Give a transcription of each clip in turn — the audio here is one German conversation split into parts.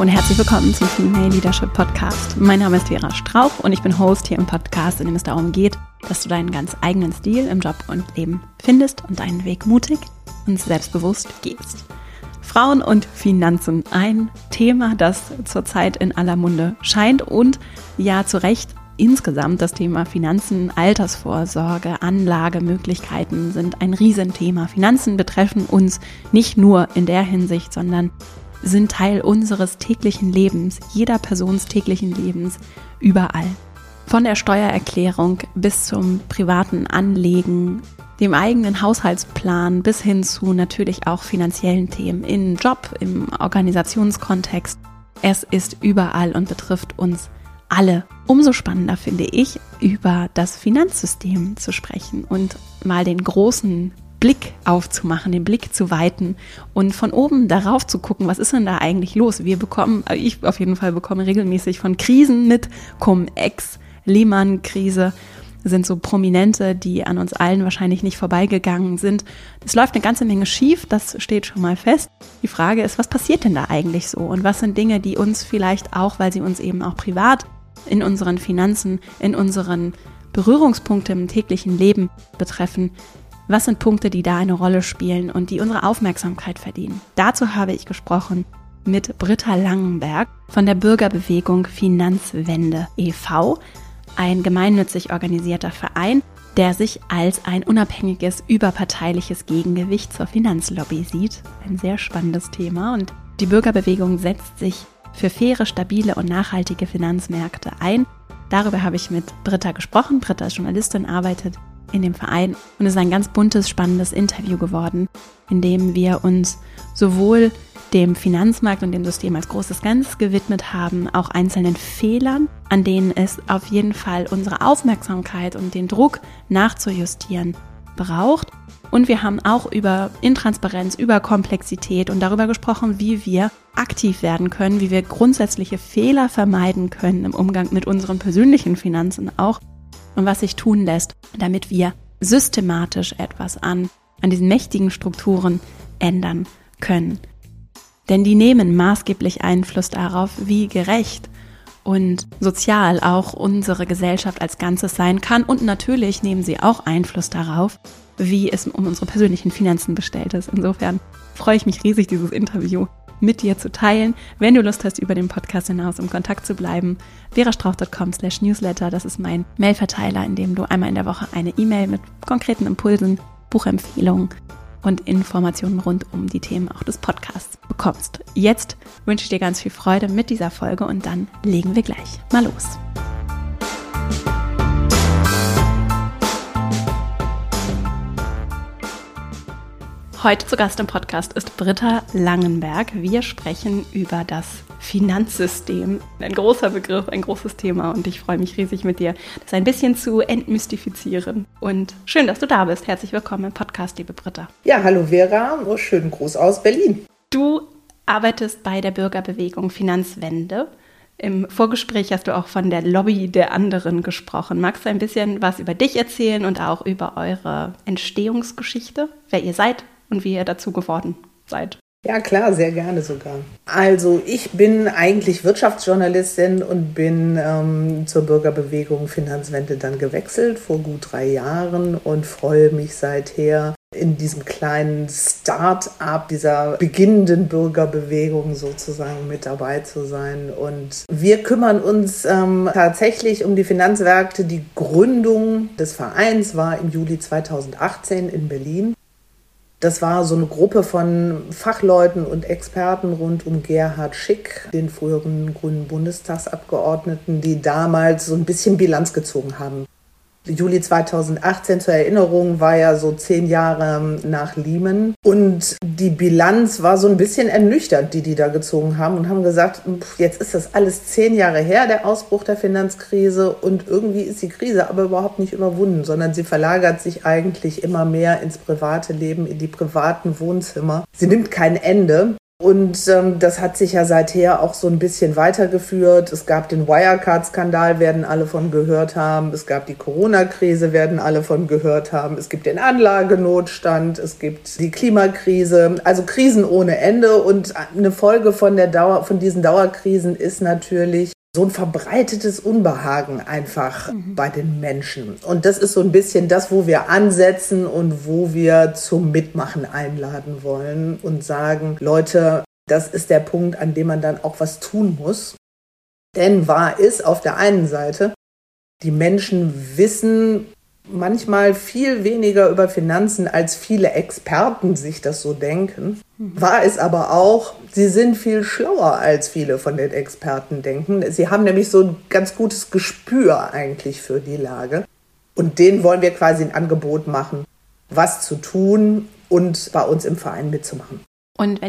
und herzlich willkommen zum Female Leadership Podcast. Mein Name ist Vera Strauch und ich bin Host hier im Podcast, in dem es darum geht, dass du deinen ganz eigenen Stil im Job und Leben findest und deinen Weg mutig und selbstbewusst gehst. Frauen und Finanzen, ein Thema, das zurzeit in aller Munde scheint und ja zu Recht insgesamt das Thema Finanzen, Altersvorsorge, Anlagemöglichkeiten sind ein Riesenthema. Finanzen betreffen uns nicht nur in der Hinsicht, sondern sind Teil unseres täglichen Lebens, jeder Persons täglichen Lebens, überall. Von der Steuererklärung bis zum privaten Anlegen, dem eigenen Haushaltsplan bis hin zu natürlich auch finanziellen Themen im Job, im Organisationskontext. Es ist überall und betrifft uns alle. Umso spannender finde ich, über das Finanzsystem zu sprechen und mal den großen Blick aufzumachen, den Blick zu weiten und von oben darauf zu gucken, was ist denn da eigentlich los? Ich bekomme regelmäßig von Krisen mit, Cum-Ex, Lehman-Krise sind so Prominente, die an uns allen wahrscheinlich nicht vorbeigegangen sind. Es läuft eine ganze Menge schief, das steht schon mal fest. Die Frage ist, was passiert denn da eigentlich so? Und was sind Dinge, die uns vielleicht auch, weil sie uns eben auch privat in unseren Finanzen, in unseren Berührungspunkten im täglichen Leben betreffen, was sind Punkte, die da eine Rolle spielen und die unsere Aufmerksamkeit verdienen? Dazu habe ich gesprochen mit Britta Langenberg von der Bürgerbewegung Finanzwende e.V., ein gemeinnützig organisierter Verein, der sich als ein unabhängiges, überparteiliches Gegengewicht zur Finanzlobby sieht. Ein sehr spannendes Thema. Und die Bürgerbewegung setzt sich für faire, stabile und nachhaltige Finanzmärkte ein. Darüber habe ich mit Britta gesprochen. Britta ist Journalistin, arbeitet in dem Verein und es ist ein ganz buntes, spannendes Interview geworden, in dem wir uns sowohl dem Finanzmarkt und dem System als großes Ganzes gewidmet haben, auch einzelnen Fehlern, an denen es auf jeden Fall unsere Aufmerksamkeit und den Druck nachzujustieren braucht. Und wir haben auch über Intransparenz, über Komplexität und darüber gesprochen, wie wir aktiv werden können, wie wir grundsätzliche Fehler vermeiden können im Umgang mit unseren persönlichen Finanzen auch, und was sich tun lässt, damit wir systematisch etwas an diesen mächtigen Strukturen ändern können. Denn die nehmen maßgeblich Einfluss darauf, wie gerecht und sozial auch unsere Gesellschaft als Ganzes sein kann. Und natürlich nehmen sie auch Einfluss darauf, wie es um unsere persönlichen Finanzen bestellt ist. Insofern freue ich mich riesig, dieses Interview mit dir zu teilen. Wenn du Lust hast, über den Podcast hinaus im Kontakt zu bleiben, verastrauch.com/newsletter, das ist mein Mailverteiler, in dem du einmal in der Woche eine E-Mail mit konkreten Impulsen, Buchempfehlungen und Informationen rund um die Themen auch des Podcasts bekommst. Jetzt wünsche ich dir ganz viel Freude mit dieser Folge und dann legen wir gleich mal los. Heute zu Gast im Podcast ist Britta Langenberg. Wir sprechen über das Finanzsystem. Ein großer Begriff, ein großes Thema und ich freue mich riesig mit dir, das ein bisschen zu entmystifizieren. Und schön, dass du da bist. Herzlich willkommen im Podcast, liebe Britta. Ja, hallo Vera. Schönen Gruß aus Berlin. Du arbeitest bei der Bürgerbewegung Finanzwende. Im Vorgespräch hast du auch von der Lobby der anderen gesprochen. Magst du ein bisschen was über dich erzählen und auch über eure Entstehungsgeschichte, wer ihr seid und wie ihr dazu geworden seid? Ja klar, sehr gerne sogar. Also ich bin eigentlich Wirtschaftsjournalistin und bin zur Bürgerbewegung Finanzwende dann gewechselt vor gut 3 Jahren und freue mich seither, in diesem kleinen Start-up dieser beginnenden Bürgerbewegung sozusagen mit dabei zu sein. Und wir kümmern uns tatsächlich um die Finanzmärkte. Die Gründung des Vereins war im Juli 2018 in Berlin. Das war so eine Gruppe von Fachleuten und Experten rund um Gerhard Schick, den früheren grünen Bundestagsabgeordneten, die damals so ein bisschen Bilanz gezogen haben. Juli 2018 zur Erinnerung war ja so 10 Jahre nach Lehman und die Bilanz war so ein bisschen ernüchternd, die da gezogen haben und haben gesagt, jetzt ist das alles 10 Jahre her, der Ausbruch der Finanzkrise und irgendwie ist die Krise aber überhaupt nicht überwunden, sondern sie verlagert sich eigentlich immer mehr ins private Leben, in die privaten Wohnzimmer. Sie nimmt kein Ende. Und das hat sich ja seither auch so ein bisschen weitergeführt. Es gab den Wirecard-Skandal, werden alle von gehört haben. Es gab die Corona-Krise, werden alle von gehört haben. Es gibt den Anlagenotstand, es gibt die Klimakrise. Also Krisen ohne Ende. Und eine Folge von diesen Dauerkrisen ist natürlich so ein verbreitetes Unbehagen einfach bei den Menschen. Und das ist so ein bisschen das, wo wir ansetzen und wo wir zum Mitmachen einladen wollen und sagen, Leute, das ist der Punkt, an dem man dann auch was tun muss. Denn wahr ist auf der einen Seite, die Menschen wissen manchmal viel weniger über Finanzen, als viele Experten sich das so denken. Wahr ist aber auch, sie sind viel schlauer, als viele von den Experten denken. Sie haben nämlich so ein ganz gutes Gespür eigentlich für die Lage. Und denen wollen wir quasi ein Angebot machen, was zu tun und bei uns im Verein mitzumachen. Und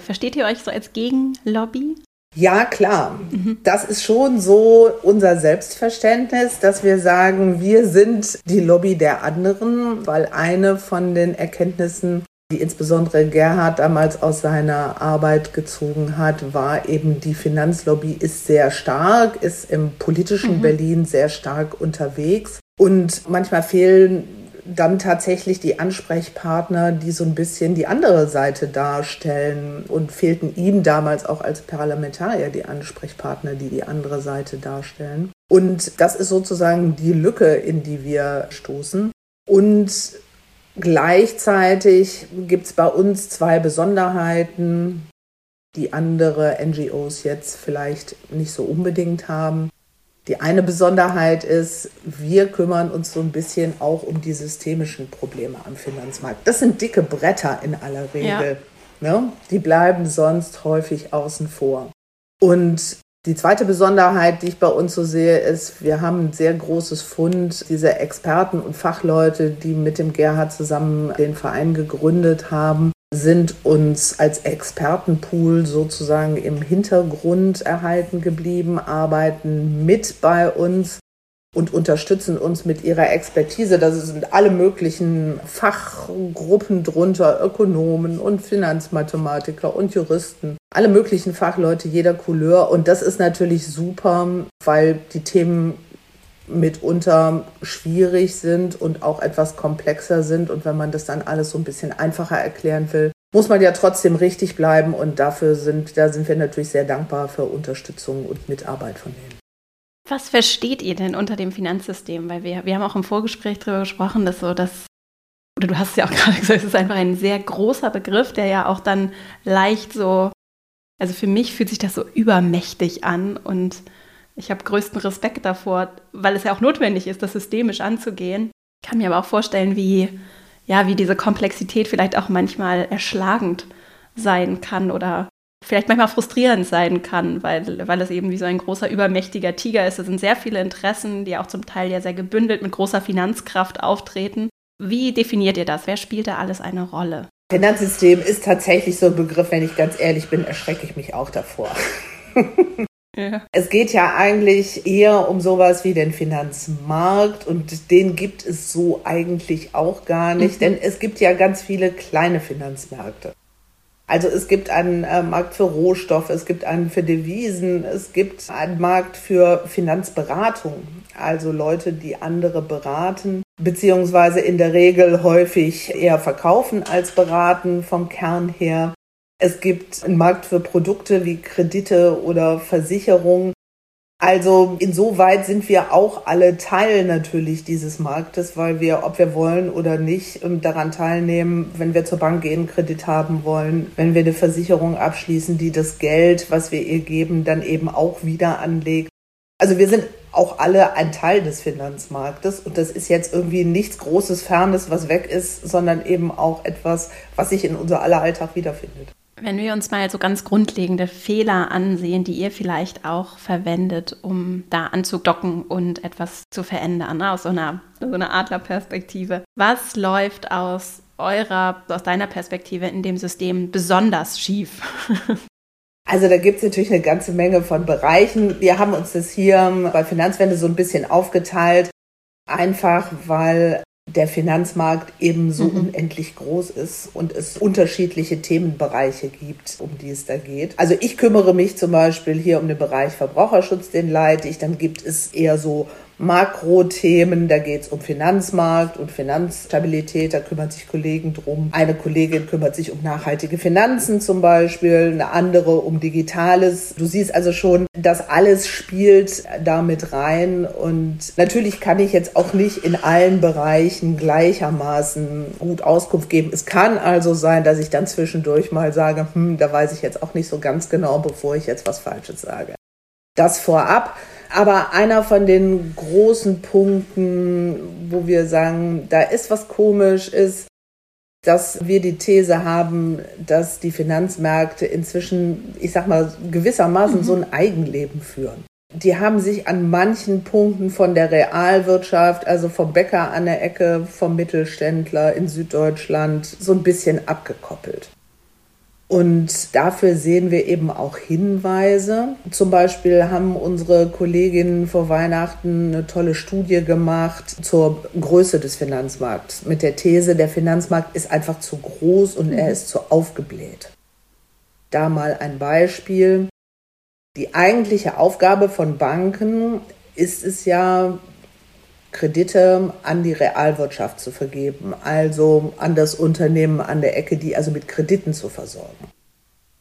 versteht ihr euch so als Gegenlobby? Ja, klar. Das ist schon so unser Selbstverständnis, dass wir sagen, wir sind die Lobby der anderen, weil eine von den Erkenntnissen, die insbesondere Gerhard damals aus seiner Arbeit gezogen hat, war eben, die Finanzlobby ist sehr stark, ist im politischen Berlin sehr stark unterwegs und manchmal fehlen dann tatsächlich die Ansprechpartner, die so ein bisschen die andere Seite darstellen, und fehlten ihm damals auch als Parlamentarier die Ansprechpartner, die die andere Seite darstellen. Und das ist sozusagen die Lücke, in die wir stoßen. Und gleichzeitig gibt es bei uns zwei Besonderheiten, die andere NGOs jetzt vielleicht nicht so unbedingt haben. Die eine Besonderheit ist, wir kümmern uns so ein bisschen auch um die systemischen Probleme am Finanzmarkt. Das sind dicke Bretter in aller Regel. Ja. Ne? Die bleiben sonst häufig außen vor. Und die zweite Besonderheit, die ich bei uns so sehe, ist, wir haben ein sehr großes Fund dieser Experten und Fachleute, die mit dem Gerhard zusammen den Verein gegründet haben, sind uns als Expertenpool sozusagen im Hintergrund erhalten geblieben, arbeiten mit bei uns und unterstützen uns mit ihrer Expertise. Da sind alle möglichen Fachgruppen drunter, Ökonomen und Finanzmathematiker und Juristen, alle möglichen Fachleute jeder Couleur. Und das ist natürlich super, weil die Themen mitunter schwierig sind und auch etwas komplexer sind. Und wenn man das dann alles so ein bisschen einfacher erklären will, muss man ja trotzdem richtig bleiben. Und da sind wir natürlich sehr dankbar für Unterstützung und Mitarbeit von denen. Was versteht ihr denn unter dem Finanzsystem? Weil wir haben auch im Vorgespräch darüber gesprochen, oder du hast es ja auch gerade gesagt, es ist einfach ein sehr großer Begriff, der ja auch dann leicht so, also für mich fühlt sich das so übermächtig an, und ich habe größten Respekt davor, weil es ja auch notwendig ist, das systemisch anzugehen. Ich kann mir aber auch vorstellen, wie diese Komplexität vielleicht auch manchmal erschlagend sein kann oder vielleicht manchmal frustrierend sein kann, weil es eben wie so ein großer, übermächtiger Tiger ist. Es sind sehr viele Interessen, die auch zum Teil ja sehr gebündelt mit großer Finanzkraft auftreten. Wie definiert ihr das? Wer spielt da alles eine Rolle? Finanzsystem ist tatsächlich so ein Begriff, wenn ich ganz ehrlich bin, erschrecke ich mich auch davor. Ja. Es geht ja eigentlich eher um sowas wie den Finanzmarkt, und den gibt es so eigentlich auch gar nicht, denn es gibt ja ganz viele kleine Finanzmärkte. Also es gibt einen Markt für Rohstoffe, es gibt einen für Devisen, es gibt einen Markt für Finanzberatung, also Leute, die andere beraten, beziehungsweise in der Regel häufig eher verkaufen als beraten vom Kern her. Es gibt einen Markt für Produkte wie Kredite oder Versicherungen. Also insoweit sind wir auch alle Teil natürlich dieses Marktes, weil wir, ob wir wollen oder nicht, daran teilnehmen, wenn wir zur Bank gehen, Kredit haben wollen, wenn wir eine Versicherung abschließen, die das Geld, was wir ihr geben, dann eben auch wieder anlegt. Also wir sind auch alle ein Teil des Finanzmarktes, und das ist jetzt irgendwie nichts Großes, Fernes, was weg ist, sondern eben auch etwas, was sich in unser aller Alltag wiederfindet. Wenn wir uns mal so ganz grundlegende Fehler ansehen, die ihr vielleicht auch verwendet, um da anzudocken und etwas zu verändern, aus so einer Adlerperspektive. Was läuft aus deiner Perspektive in dem System besonders schief? Also da gibt es natürlich eine ganze Menge von Bereichen. Wir haben uns das hier bei Finanzwende so ein bisschen aufgeteilt, einfach weil der Finanzmarkt eben so unendlich groß ist und es unterschiedliche Themenbereiche gibt, um die es da geht. Also ich kümmere mich zum Beispiel hier um den Bereich Verbraucherschutz, den leite ich. Dann gibt es eher so Makrothemen, da geht es um Finanzmarkt und Finanzstabilität, da kümmern sich Kollegen drum. Eine Kollegin kümmert sich um nachhaltige Finanzen zum Beispiel, eine andere um Digitales. Du siehst also schon, das alles spielt da mit rein und natürlich kann ich jetzt auch nicht in allen Bereichen gleichermaßen gut Auskunft geben. Es kann also sein, dass ich dann zwischendurch mal sage, da weiß ich jetzt auch nicht so ganz genau, bevor ich jetzt was Falsches sage. Das vorab. Aber einer von den großen Punkten, wo wir sagen, da ist was komisch, ist, dass wir die These haben, dass die Finanzmärkte inzwischen, ich sag mal, gewissermaßen so ein Eigenleben führen. Die haben sich an manchen Punkten von der Realwirtschaft, also vom Bäcker an der Ecke, vom Mittelständler in Süddeutschland, so ein bisschen abgekoppelt. Und dafür sehen wir eben auch Hinweise. Zum Beispiel haben unsere Kolleginnen vor Weihnachten eine tolle Studie gemacht zur Größe des Finanzmarkts. Mit der These, der Finanzmarkt ist einfach zu groß und er ist zu aufgebläht. Da mal ein Beispiel. Die eigentliche Aufgabe von Banken ist es ja, Kredite an die Realwirtschaft zu vergeben, also an das Unternehmen an der Ecke, die also mit Krediten zu versorgen.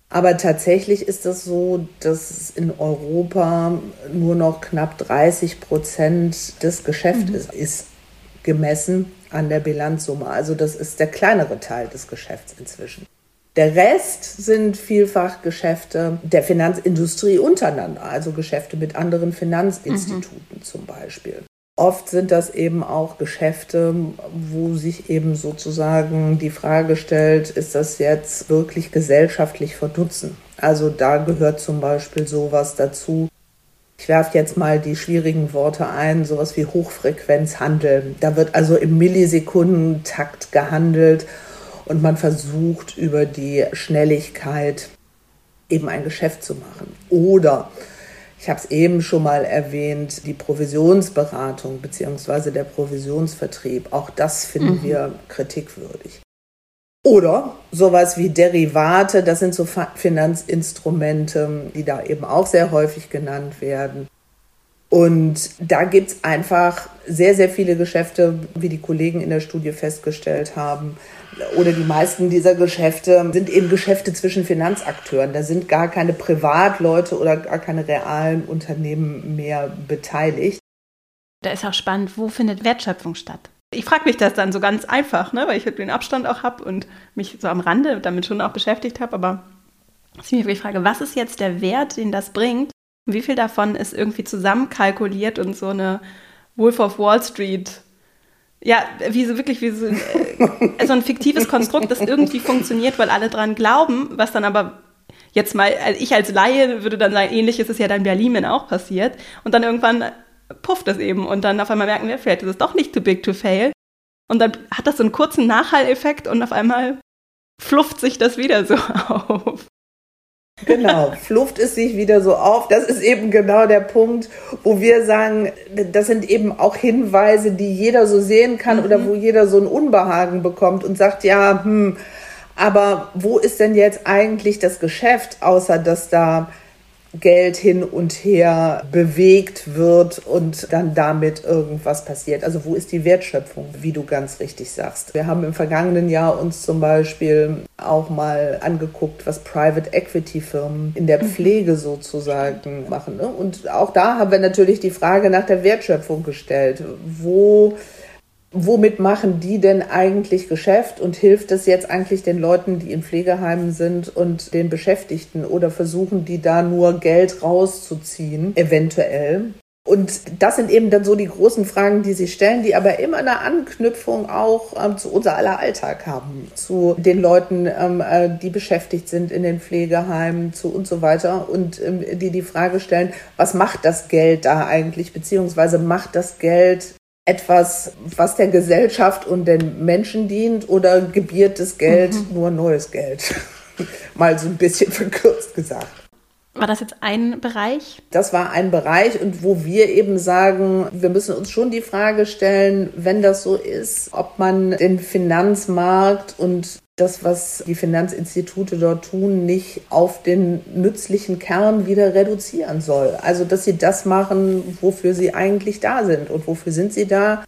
Aber tatsächlich ist das so, dass es in Europa nur noch knapp 30% des Geschäftes ist, gemessen an der Bilanzsumme. Also das ist der kleinere Teil des Geschäfts inzwischen. Der Rest sind vielfach Geschäfte der Finanzindustrie untereinander, also Geschäfte mit anderen Finanzinstituten zum Beispiel. Oft sind das eben auch Geschäfte, wo sich eben sozusagen die Frage stellt, ist das jetzt wirklich gesellschaftlich von Nutzen? Also da gehört zum Beispiel sowas dazu. Ich werfe jetzt mal die schwierigen Worte ein, sowas wie Hochfrequenzhandel. Da wird also im Millisekundentakt gehandelt und man versucht über die Schnelligkeit eben ein Geschäft zu machen. Oder ich habe es eben schon mal erwähnt, die Provisionsberatung bzw. der Provisionsvertrieb, auch das finden wir kritikwürdig. Oder sowas wie Derivate, das sind so Finanzinstrumente, die da eben auch sehr häufig genannt werden. Und da gibt es einfach sehr, sehr viele Geschäfte, wie die Kollegen in der Studie festgestellt haben. Oder die meisten dieser Geschäfte sind eben Geschäfte zwischen Finanzakteuren. Da sind gar keine Privatleute oder gar keine realen Unternehmen mehr beteiligt. Da ist auch spannend, wo findet Wertschöpfung statt? Ich frage mich das dann so ganz einfach, ne? Weil ich den Abstand auch habe und mich so am Rande damit schon auch beschäftigt habe. Aber dass ich mich wirklich frage, was ist jetzt der Wert, den das bringt? Wie viel davon ist irgendwie zusammenkalkuliert und so eine Wolf of Wall Street, ja, wie so ein fiktives Konstrukt, das irgendwie funktioniert, weil alle dran glauben, was dann aber jetzt mal, ich als Laie würde dann sagen, ähnlich ist es ja dann bei Lehman auch passiert und dann irgendwann pufft das eben und dann auf einmal merken wir, vielleicht ist es doch nicht too big to fail und dann hat das so einen kurzen Nachhalleffekt und auf einmal flufft sich das wieder so auf. Genau, flufft es sich wieder so auf. Das ist eben genau der Punkt, wo wir sagen, das sind eben auch Hinweise, die jeder so sehen kann oder wo jeder so ein Unbehagen bekommt und sagt, ja, aber wo ist denn jetzt eigentlich das Geschäft, außer dass da Geld hin und her bewegt wird und dann damit irgendwas passiert. Also wo ist die Wertschöpfung, wie du ganz richtig sagst. Wir haben im vergangenen Jahr uns zum Beispiel auch mal angeguckt, was Private Equity Firmen in der Pflege sozusagen machen. Ne? Und auch da haben wir natürlich die Frage nach der Wertschöpfung gestellt. Womit machen die denn eigentlich Geschäft und hilft das jetzt eigentlich den Leuten, die in Pflegeheimen sind und den Beschäftigten oder versuchen die da nur Geld rauszuziehen, eventuell? Und das sind eben dann so die großen Fragen, die sie stellen, die aber immer eine Anknüpfung auch zu unser aller Alltag haben, zu den Leuten, die beschäftigt sind in den Pflegeheimen zu und so weiter und die Frage stellen, was macht das Geld da eigentlich, beziehungsweise macht das Geld etwas, was der Gesellschaft und den Menschen dient oder gebiertes Geld, nur neues Geld? Mal so ein bisschen verkürzt gesagt. War das jetzt ein Bereich? Das war ein Bereich, und wo wir eben sagen, wir müssen uns schon die Frage stellen, wenn das so ist, ob man den Finanzmarkt und das, was die Finanzinstitute dort tun, nicht auf den nützlichen Kern wieder reduzieren soll. Also, dass sie das machen, wofür sie eigentlich da sind. Und wofür sind sie da?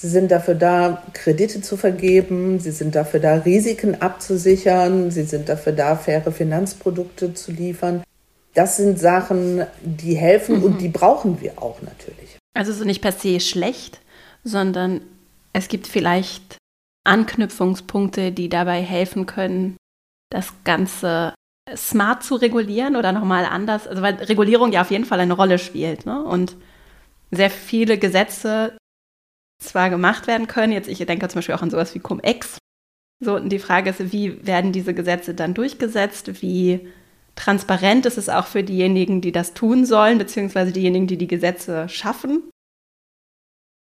Sie sind dafür da, Kredite zu vergeben, sie sind dafür da, Risiken abzusichern, sie sind dafür da, faire Finanzprodukte zu liefern. Das sind Sachen, die helfen und die brauchen wir auch natürlich. Also es ist nicht per se schlecht, sondern es gibt vielleicht Anknüpfungspunkte, die dabei helfen können, das Ganze smart zu regulieren oder nochmal anders. Also weil Regulierung ja auf jeden Fall eine Rolle spielt, ne? Und sehr viele Gesetze zwar gemacht werden können, jetzt ich denke zum Beispiel auch an sowas wie Cum-Ex. So, und die Frage ist, wie werden diese Gesetze dann durchgesetzt? Wie transparent ist es auch für diejenigen, die das tun sollen, beziehungsweise diejenigen, die die Gesetze schaffen?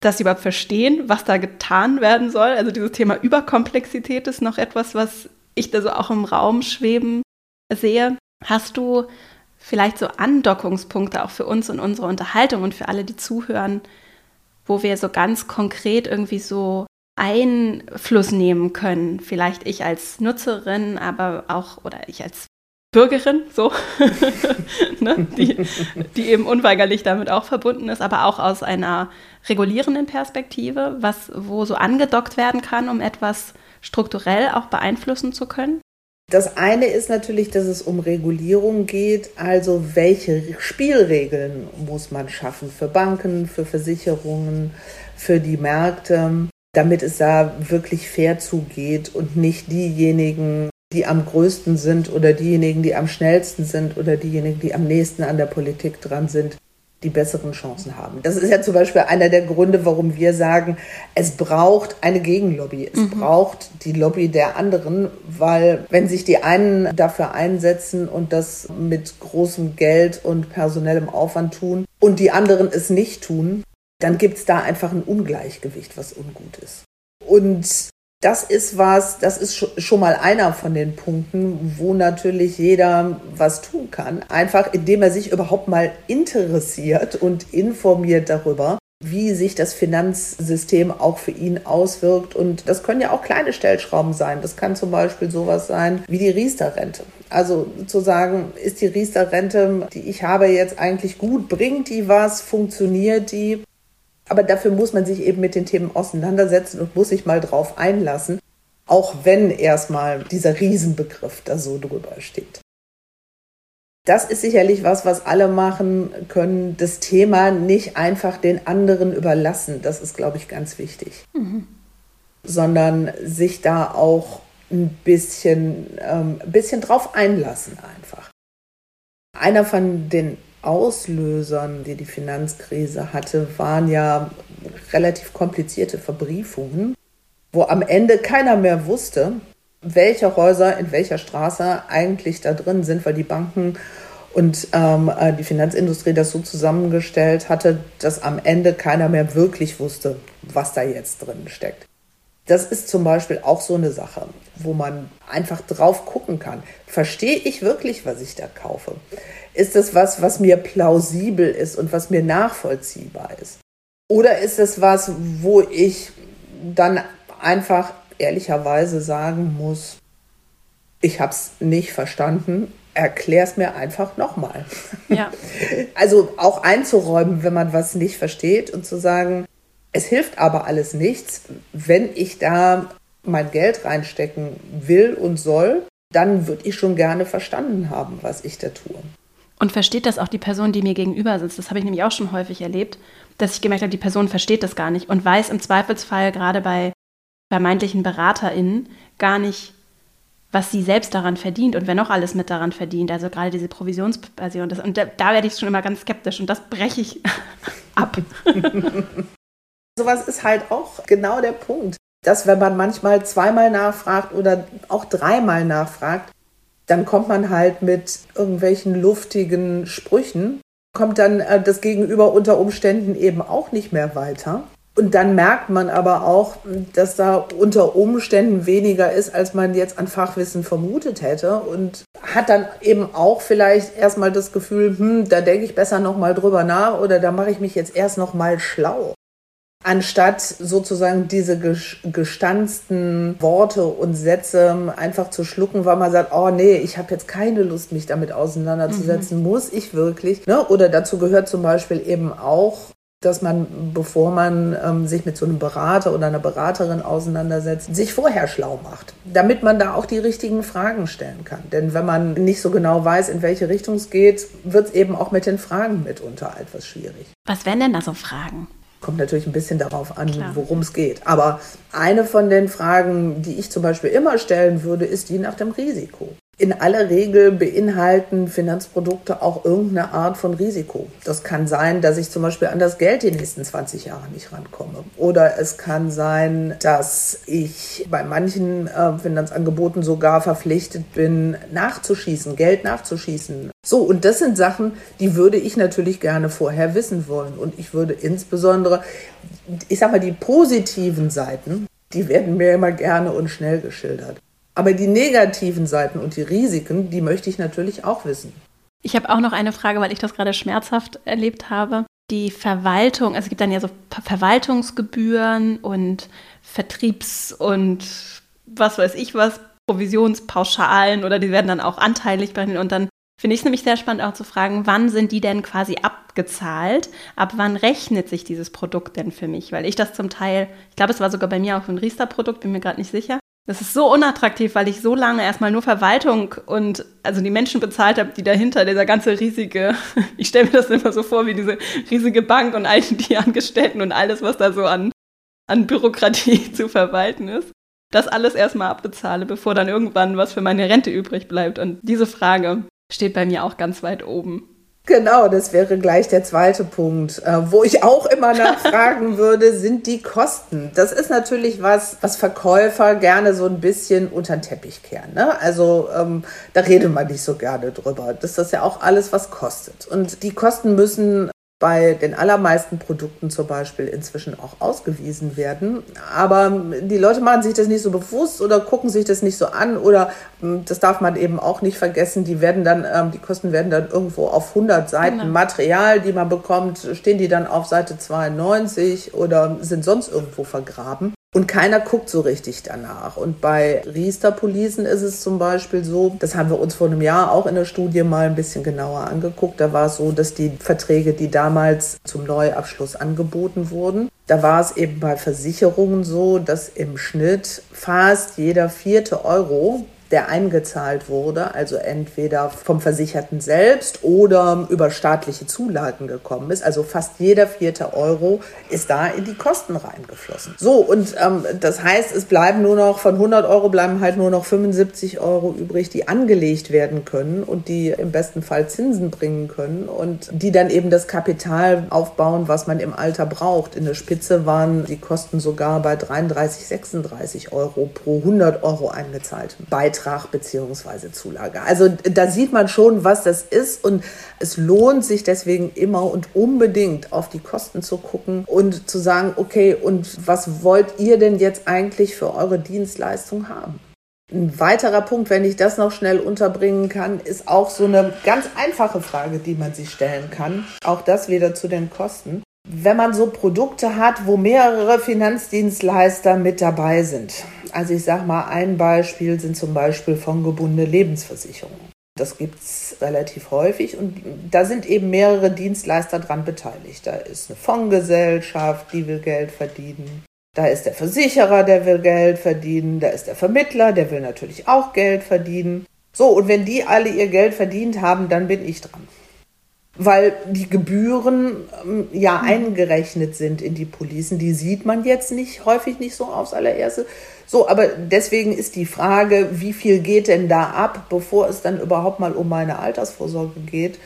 Dass sie überhaupt verstehen, was da getan werden soll. Also dieses Thema Überkomplexität ist noch etwas, was ich da so auch im Raum schweben sehe. Hast du vielleicht so Andockungspunkte auch für uns und unsere Unterhaltung und für alle, die zuhören, wo wir so ganz konkret irgendwie so Einfluss nehmen können? Vielleicht ich als Nutzerin, aber auch, oder ich als Bürgerin, so, ne? die eben unweigerlich damit auch verbunden ist, aber auch aus einer regulierenden Perspektive, wo so angedockt werden kann, um etwas strukturell auch beeinflussen zu können? Das eine ist natürlich, dass es um Regulierung geht, also welche Spielregeln muss man schaffen für Banken, für Versicherungen, für die Märkte, damit es da wirklich fair zugeht und nicht diejenigen, die am größten sind oder diejenigen, die am schnellsten sind oder diejenigen, die am nächsten an der Politik dran sind, die besseren Chancen haben. Das ist ja zum Beispiel einer der Gründe, warum wir sagen, es braucht eine Gegenlobby. Es braucht die Lobby der anderen, weil wenn sich die einen dafür einsetzen und das mit großem Geld und personellem Aufwand tun und die anderen es nicht tun, dann gibt es da einfach ein Ungleichgewicht, was ungut ist. Und das ist schon mal einer von den Punkten, wo natürlich jeder was tun kann. Einfach indem er sich überhaupt mal interessiert und informiert darüber, wie sich das Finanzsystem auch für ihn auswirkt. Und das können ja auch kleine Stellschrauben sein. Das kann zum Beispiel sowas sein wie die Riester-Rente. Also zu sagen, ist die Riester-Rente, die ich habe, jetzt eigentlich gut? Bringt die was? Funktioniert die? Aber dafür muss man sich eben mit den Themen auseinandersetzen und muss sich mal drauf einlassen, auch wenn erstmal dieser Riesenbegriff da so drüber steht. Das ist sicherlich was alle machen können, das Thema nicht einfach den anderen überlassen. Das ist, glaube ich, ganz wichtig. Sondern sich da auch ein bisschen drauf einlassen einfach. Einer von den Auslösern, die Finanzkrise hatte, waren ja relativ komplizierte Verbriefungen, wo am Ende keiner mehr wusste, welche Häuser in welcher Straße eigentlich da drin sind, weil die Banken und die Finanzindustrie das so zusammengestellt hatte, dass am Ende keiner mehr wirklich wusste, was da jetzt drin steckt. Das ist zum Beispiel auch so eine Sache, wo man einfach drauf gucken kann. Verstehe ich wirklich, was ich da kaufe? Ist das was mir plausibel ist und was mir nachvollziehbar ist? Oder ist das was, wo ich dann einfach ehrlicherweise sagen muss, ich habe es nicht verstanden, erklär es mir einfach nochmal. Ja. Also auch einzuräumen, wenn man was nicht versteht und zu sagen, es hilft aber alles nichts, wenn ich da mein Geld reinstecken will und soll, dann würde ich schon gerne verstanden haben, was ich da tue. Und versteht das auch die Person, die mir gegenüber sitzt? Das habe ich nämlich auch schon häufig erlebt, dass ich gemerkt habe, die Person versteht das gar nicht und weiß im Zweifelsfall gerade bei vermeintlichen BeraterInnen gar nicht, was sie selbst daran verdient und wer noch alles mit daran verdient. Also gerade diese Provisionsbasion. Und da werde ich schon immer ganz skeptisch und das breche ich ab. Sowas ist halt auch genau der Punkt, dass wenn man manchmal zweimal nachfragt oder auch dreimal nachfragt, dann kommt man halt mit irgendwelchen luftigen Sprüchen, kommt dann das Gegenüber unter Umständen eben auch nicht mehr weiter. Und dann merkt man aber auch, dass da unter Umständen weniger ist, als man jetzt an Fachwissen vermutet hätte. Und hat dann eben auch vielleicht erstmal das Gefühl, da denke ich besser nochmal drüber nach oder da mache ich mich jetzt erst nochmal schlau. Anstatt sozusagen diese gestanzten Worte und Sätze einfach zu schlucken, weil man sagt, oh nee, ich habe jetzt keine Lust, mich damit auseinanderzusetzen, muss ich wirklich. Ne? Oder dazu gehört zum Beispiel eben auch, dass man, bevor man sich mit so einem Berater oder einer Beraterin auseinandersetzt, sich vorher schlau macht, damit man da auch die richtigen Fragen stellen kann. Denn wenn man nicht so genau weiß, in welche Richtung es geht, wird es eben auch mit den Fragen mitunter etwas schwierig. Was wären denn da so Fragen? Kommt natürlich ein bisschen darauf an, worum es geht. Aber eine von den Fragen, die ich zum Beispiel immer stellen würde, ist die nach dem Risiko. In aller Regel beinhalten Finanzprodukte auch irgendeine Art von Risiko. Das kann sein, dass ich zum Beispiel an das Geld die nächsten 20 Jahre nicht rankomme. Oder es kann sein, dass ich bei manchen Finanzangeboten sogar verpflichtet bin, Geld nachzuschießen. So, und das sind Sachen, die würde ich natürlich gerne vorher wissen wollen. Und ich würde insbesondere, die positiven Seiten, die werden mir immer gerne und schnell geschildert. Aber die negativen Seiten und die Risiken, die möchte ich natürlich auch wissen. Ich habe auch noch eine Frage, weil ich das gerade schmerzhaft erlebt habe. Die Verwaltung, also es gibt dann ja so Verwaltungsgebühren und Vertriebs- und was weiß ich was, Provisionspauschalen oder die werden dann auch anteilig berechnet. Und dann finde ich es nämlich sehr spannend auch zu fragen, wann sind die denn quasi abgezahlt? Ab wann rechnet sich dieses Produkt denn für mich? Weil ich das zum Teil, ich glaube, es war sogar bei mir auch ein Riester-Produkt, bin mir gerade nicht sicher. Das ist so unattraktiv, weil ich so lange erstmal nur Verwaltung und also die Menschen bezahlt habe, die dahinter, dieser ganze riesige, ich stelle mir das immer so vor, wie diese riesige Bank und all die Angestellten und alles, was da so an Bürokratie zu verwalten ist, das alles erstmal abbezahle, bevor dann irgendwann was für meine Rente übrig bleibt. Und diese Frage steht bei mir auch ganz weit oben. Genau, das wäre gleich der zweite Punkt, wo ich auch immer nachfragen würde, sind die Kosten. Das ist natürlich was Verkäufer gerne so ein bisschen unter den Teppich kehren. Ne? Also da redet man nicht so gerne drüber. Das ist ja auch alles, was kostet. Und die Kosten müssen bei den allermeisten Produkten zum Beispiel inzwischen auch ausgewiesen werden. Aber die Leute machen sich das nicht so bewusst oder gucken sich das nicht so an oder das darf man eben auch nicht vergessen, die Kosten werden dann irgendwo auf 100 Seiten Material, die man bekommt, stehen die dann auf Seite 92 oder sind sonst irgendwo vergraben. Und keiner guckt so richtig danach. Und bei Riester-Policen ist es zum Beispiel so, das haben wir uns vor einem Jahr auch in der Studie mal ein bisschen genauer angeguckt. Da war es so, dass die Verträge, die damals zum Neuabschluss angeboten wurden, da war es eben bei Versicherungen so, dass im Schnitt fast jeder 4. Euro, der eingezahlt wurde, also entweder vom Versicherten selbst oder über staatliche Zulagen gekommen ist. Also fast jeder 4. Euro ist da in die Kosten reingeflossen. So, und das heißt, es bleiben nur noch von 100 Euro bleiben halt nur noch 75 Euro übrig, die angelegt werden können und die im besten Fall Zinsen bringen können und die dann eben das Kapital aufbauen, was man im Alter braucht. In der Spitze waren die Kosten sogar bei 33, 36 Euro pro 100 Euro eingezahlt. Beitrag bzw. Zulage. Also da sieht man schon, was das ist und es lohnt sich deswegen immer und unbedingt auf die Kosten zu gucken und zu sagen, okay, und was wollt ihr denn jetzt eigentlich für eure Dienstleistung haben? Ein weiterer Punkt, wenn ich das noch schnell unterbringen kann, ist auch so eine ganz einfache Frage, die man sich stellen kann. Auch das wieder zu den Kosten. Wenn man so Produkte hat, wo mehrere Finanzdienstleister mit dabei sind. Also ich sage mal, ein Beispiel sind zum Beispiel fondgebundene Lebensversicherungen. Das gibt es relativ häufig und da sind eben mehrere Dienstleister dran beteiligt. Da ist eine Fondsgesellschaft, die will Geld verdienen. Da ist der Versicherer, der will Geld verdienen. Da ist der Vermittler, der will natürlich auch Geld verdienen. So, und wenn die alle ihr Geld verdient haben, dann bin ich dran. Weil die Gebühren eingerechnet sind in die Policen. Die sieht man jetzt häufig nicht so aufs allererste. So, aber deswegen ist die Frage, wie viel geht denn da ab, bevor es dann überhaupt mal um meine Altersvorsorge geht,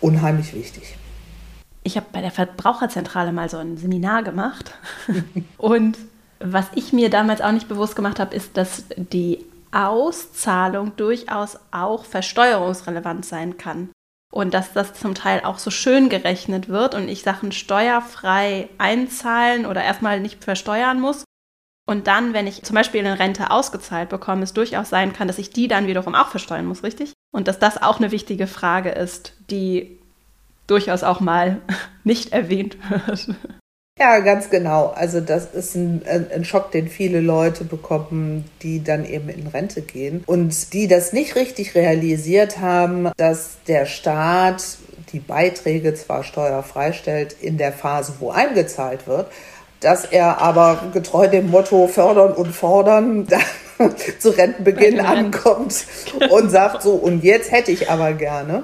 unheimlich wichtig. Ich habe bei der Verbraucherzentrale mal so ein Seminar gemacht. Und was ich mir damals auch nicht bewusst gemacht habe, ist, dass die Auszahlung durchaus auch versteuerungsrelevant sein kann. Und dass das zum Teil auch so schön gerechnet wird und ich Sachen steuerfrei einzahlen oder erstmal nicht versteuern muss. Und dann, wenn ich zum Beispiel eine Rente ausgezahlt bekomme, es durchaus sein kann, dass ich die dann wiederum auch versteuern muss, richtig? Und dass das auch eine wichtige Frage ist, die durchaus auch mal nicht erwähnt wird. Ja, ganz genau. Also das ist ein Schock, den viele Leute bekommen, die dann eben in Rente gehen und die das nicht richtig realisiert haben, dass der Staat die Beiträge zwar steuerfrei stellt in der Phase, wo eingezahlt wird, dass er aber getreu dem Motto fördern und fordern zu Rentenbeginn ankommt und sagt so, und jetzt hätte ich aber gerne.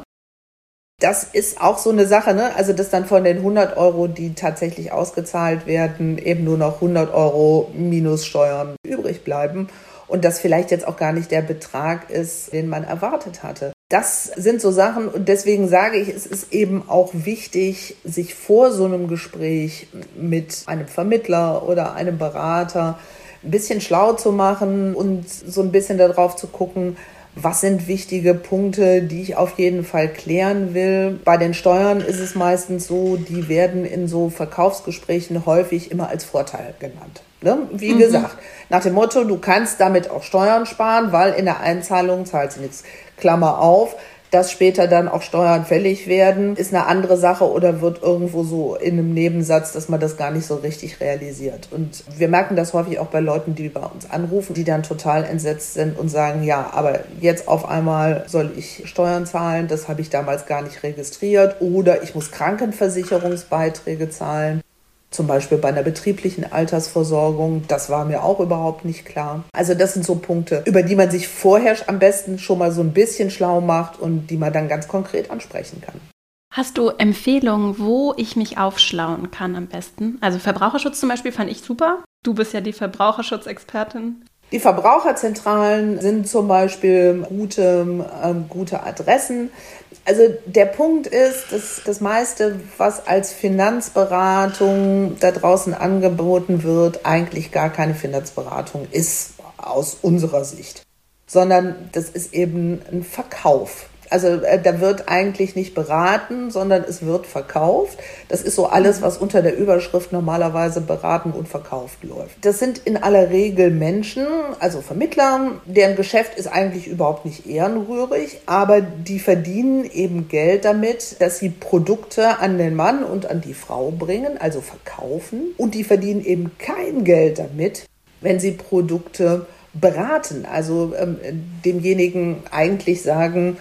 Das ist auch so eine Sache, ne? Also dass dann von den 100 Euro, die tatsächlich ausgezahlt werden, eben nur noch 100 Euro minus Steuern übrig bleiben und das vielleicht jetzt auch gar nicht der Betrag ist, den man erwartet hatte. Das sind so Sachen und deswegen sage ich, es ist eben auch wichtig, sich vor so einem Gespräch mit einem Vermittler oder einem Berater ein bisschen schlau zu machen und so ein bisschen darauf zu gucken, was sind wichtige Punkte, die ich auf jeden Fall klären will. Bei den Steuern ist es meistens so, die werden in so Verkaufsgesprächen häufig immer als Vorteil genannt. Ne? Wie gesagt, nach dem Motto, du kannst damit auch Steuern sparen, weil in der Einzahlung zahlst du nichts. Klammer auf, dass später dann auch Steuern fällig werden, ist eine andere Sache oder wird irgendwo so in einem Nebensatz, dass man das gar nicht so richtig realisiert. Und wir merken das häufig auch bei Leuten, die bei uns anrufen, die dann total entsetzt sind und sagen, ja, aber jetzt auf einmal soll ich Steuern zahlen, das habe ich damals gar nicht registriert oder ich muss Krankenversicherungsbeiträge zahlen. Zum Beispiel bei einer betrieblichen Altersversorgung, das war mir auch überhaupt nicht klar. Also das sind so Punkte, über die man sich vorher am besten schon mal so ein bisschen schlau macht und die man dann ganz konkret ansprechen kann. Hast du Empfehlungen, wo ich mich aufschlauen kann am besten? Also Verbraucherschutz zum Beispiel fand ich super. Du bist ja die Verbraucherschutzexpertin. Die Verbraucherzentralen sind zum Beispiel gute Adressen. Also der Punkt ist, dass das meiste, was als Finanzberatung da draußen angeboten wird, eigentlich gar keine Finanzberatung ist aus unserer Sicht, sondern das ist eben ein Verkauf. Also da wird eigentlich nicht beraten, sondern es wird verkauft. Das ist so alles, was unter der Überschrift normalerweise beraten und verkauft läuft. Das sind in aller Regel Menschen, also Vermittler, deren Geschäft ist eigentlich überhaupt nicht ehrenrührig, aber die verdienen eben Geld damit, dass sie Produkte an den Mann und an die Frau bringen, also verkaufen. Und die verdienen eben kein Geld damit, wenn sie Produkte beraten, also demjenigen eigentlich sagen,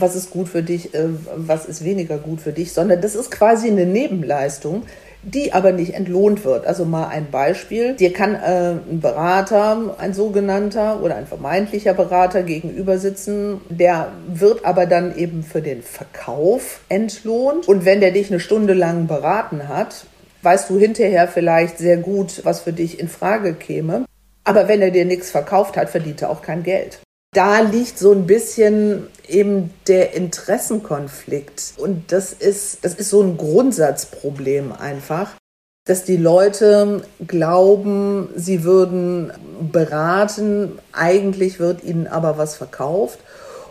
was ist gut für dich, was ist weniger gut für dich, sondern das ist quasi eine Nebenleistung, die aber nicht entlohnt wird. Also mal ein Beispiel. Dir kann ein Berater, ein sogenannter oder ein vermeintlicher Berater gegenüber sitzen, der wird aber dann eben für den Verkauf entlohnt. Und wenn der dich eine Stunde lang beraten hat, weißt du hinterher vielleicht sehr gut, was für dich in Frage käme. Aber wenn er dir nichts verkauft hat, verdient er auch kein Geld. Da liegt so ein bisschen eben der Interessenkonflikt und das ist so ein Grundsatzproblem einfach, dass die Leute glauben, sie würden beraten, eigentlich wird ihnen aber was verkauft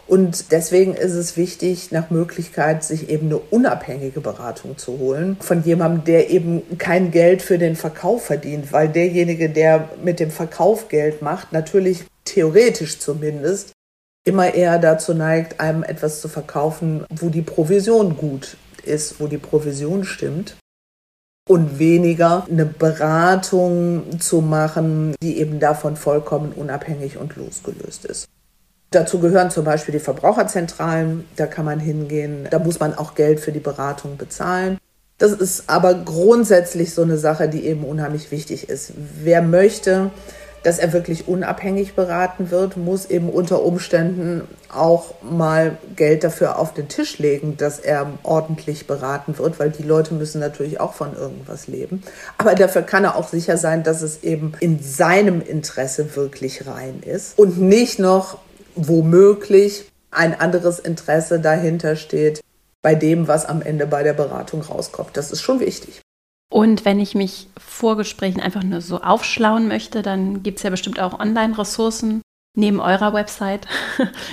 und deswegen ist es wichtig, nach Möglichkeit sich eben eine unabhängige Beratung zu holen von jemandem, der eben kein Geld für den Verkauf verdient, weil derjenige, der mit dem Verkauf Geld macht, natürlich theoretisch zumindest, immer eher dazu neigt, einem etwas zu verkaufen, wo die Provision gut ist, wo die Provision stimmt und weniger eine Beratung zu machen, die eben davon vollkommen unabhängig und losgelöst ist. Dazu gehören zum Beispiel die Verbraucherzentralen, da kann man hingehen, da muss man auch Geld für die Beratung bezahlen. Das ist aber grundsätzlich so eine Sache, die eben unheimlich wichtig ist. Wer möchte, dass er wirklich unabhängig beraten wird, muss eben unter Umständen auch mal Geld dafür auf den Tisch legen, dass er ordentlich beraten wird, weil die Leute müssen natürlich auch von irgendwas leben. Aber dafür kann er auch sicher sein, dass es eben in seinem Interesse wirklich rein ist und nicht noch womöglich ein anderes Interesse dahinter steht bei dem, was am Ende bei der Beratung rauskommt. Das ist schon wichtig. Und wenn ich mich vor Gesprächen einfach nur so aufschlauen möchte, dann gibt es ja bestimmt auch Online-Ressourcen neben eurer Website.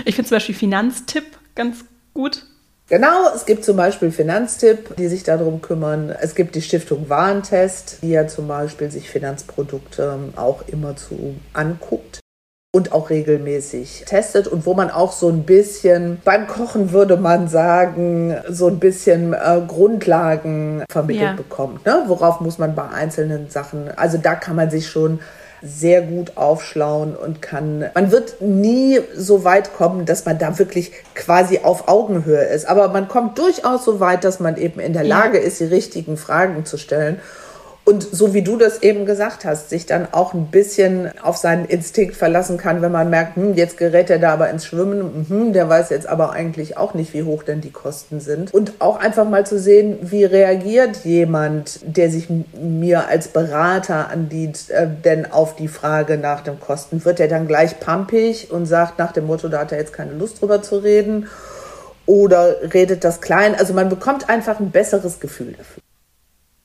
Ich finde zum Beispiel Finanztipp ganz gut. Genau, es gibt zum Beispiel Finanztipp, die sich darum kümmern. Es gibt die Stiftung Warentest, die ja zum Beispiel sich Finanzprodukte auch immer anguckt und auch regelmäßig testet und wo man auch so ein bisschen, beim Kochen würde man sagen, so ein bisschen Grundlagen vermittelt bekommt. Ne? Worauf muss man bei einzelnen Sachen, also da kann man sich schon sehr gut aufschlauen und man wird nie so weit kommen, dass man da wirklich quasi auf Augenhöhe ist. Aber man kommt durchaus so weit, dass man eben in der Lage ist, die richtigen Fragen zu stellen. Und so wie du das eben gesagt hast, sich dann auch ein bisschen auf seinen Instinkt verlassen kann, wenn man merkt, jetzt gerät er da aber ins Schwimmen, der weiß jetzt aber eigentlich auch nicht, wie hoch denn die Kosten sind. Und auch einfach mal zu sehen, wie reagiert jemand, der sich mir als Berater anbietet, denn auf die Frage nach den Kosten. Wird er dann gleich pampig und sagt nach dem Motto, da hat er jetzt keine Lust drüber zu reden, oder redet das klein? Also man bekommt einfach ein besseres Gefühl dafür.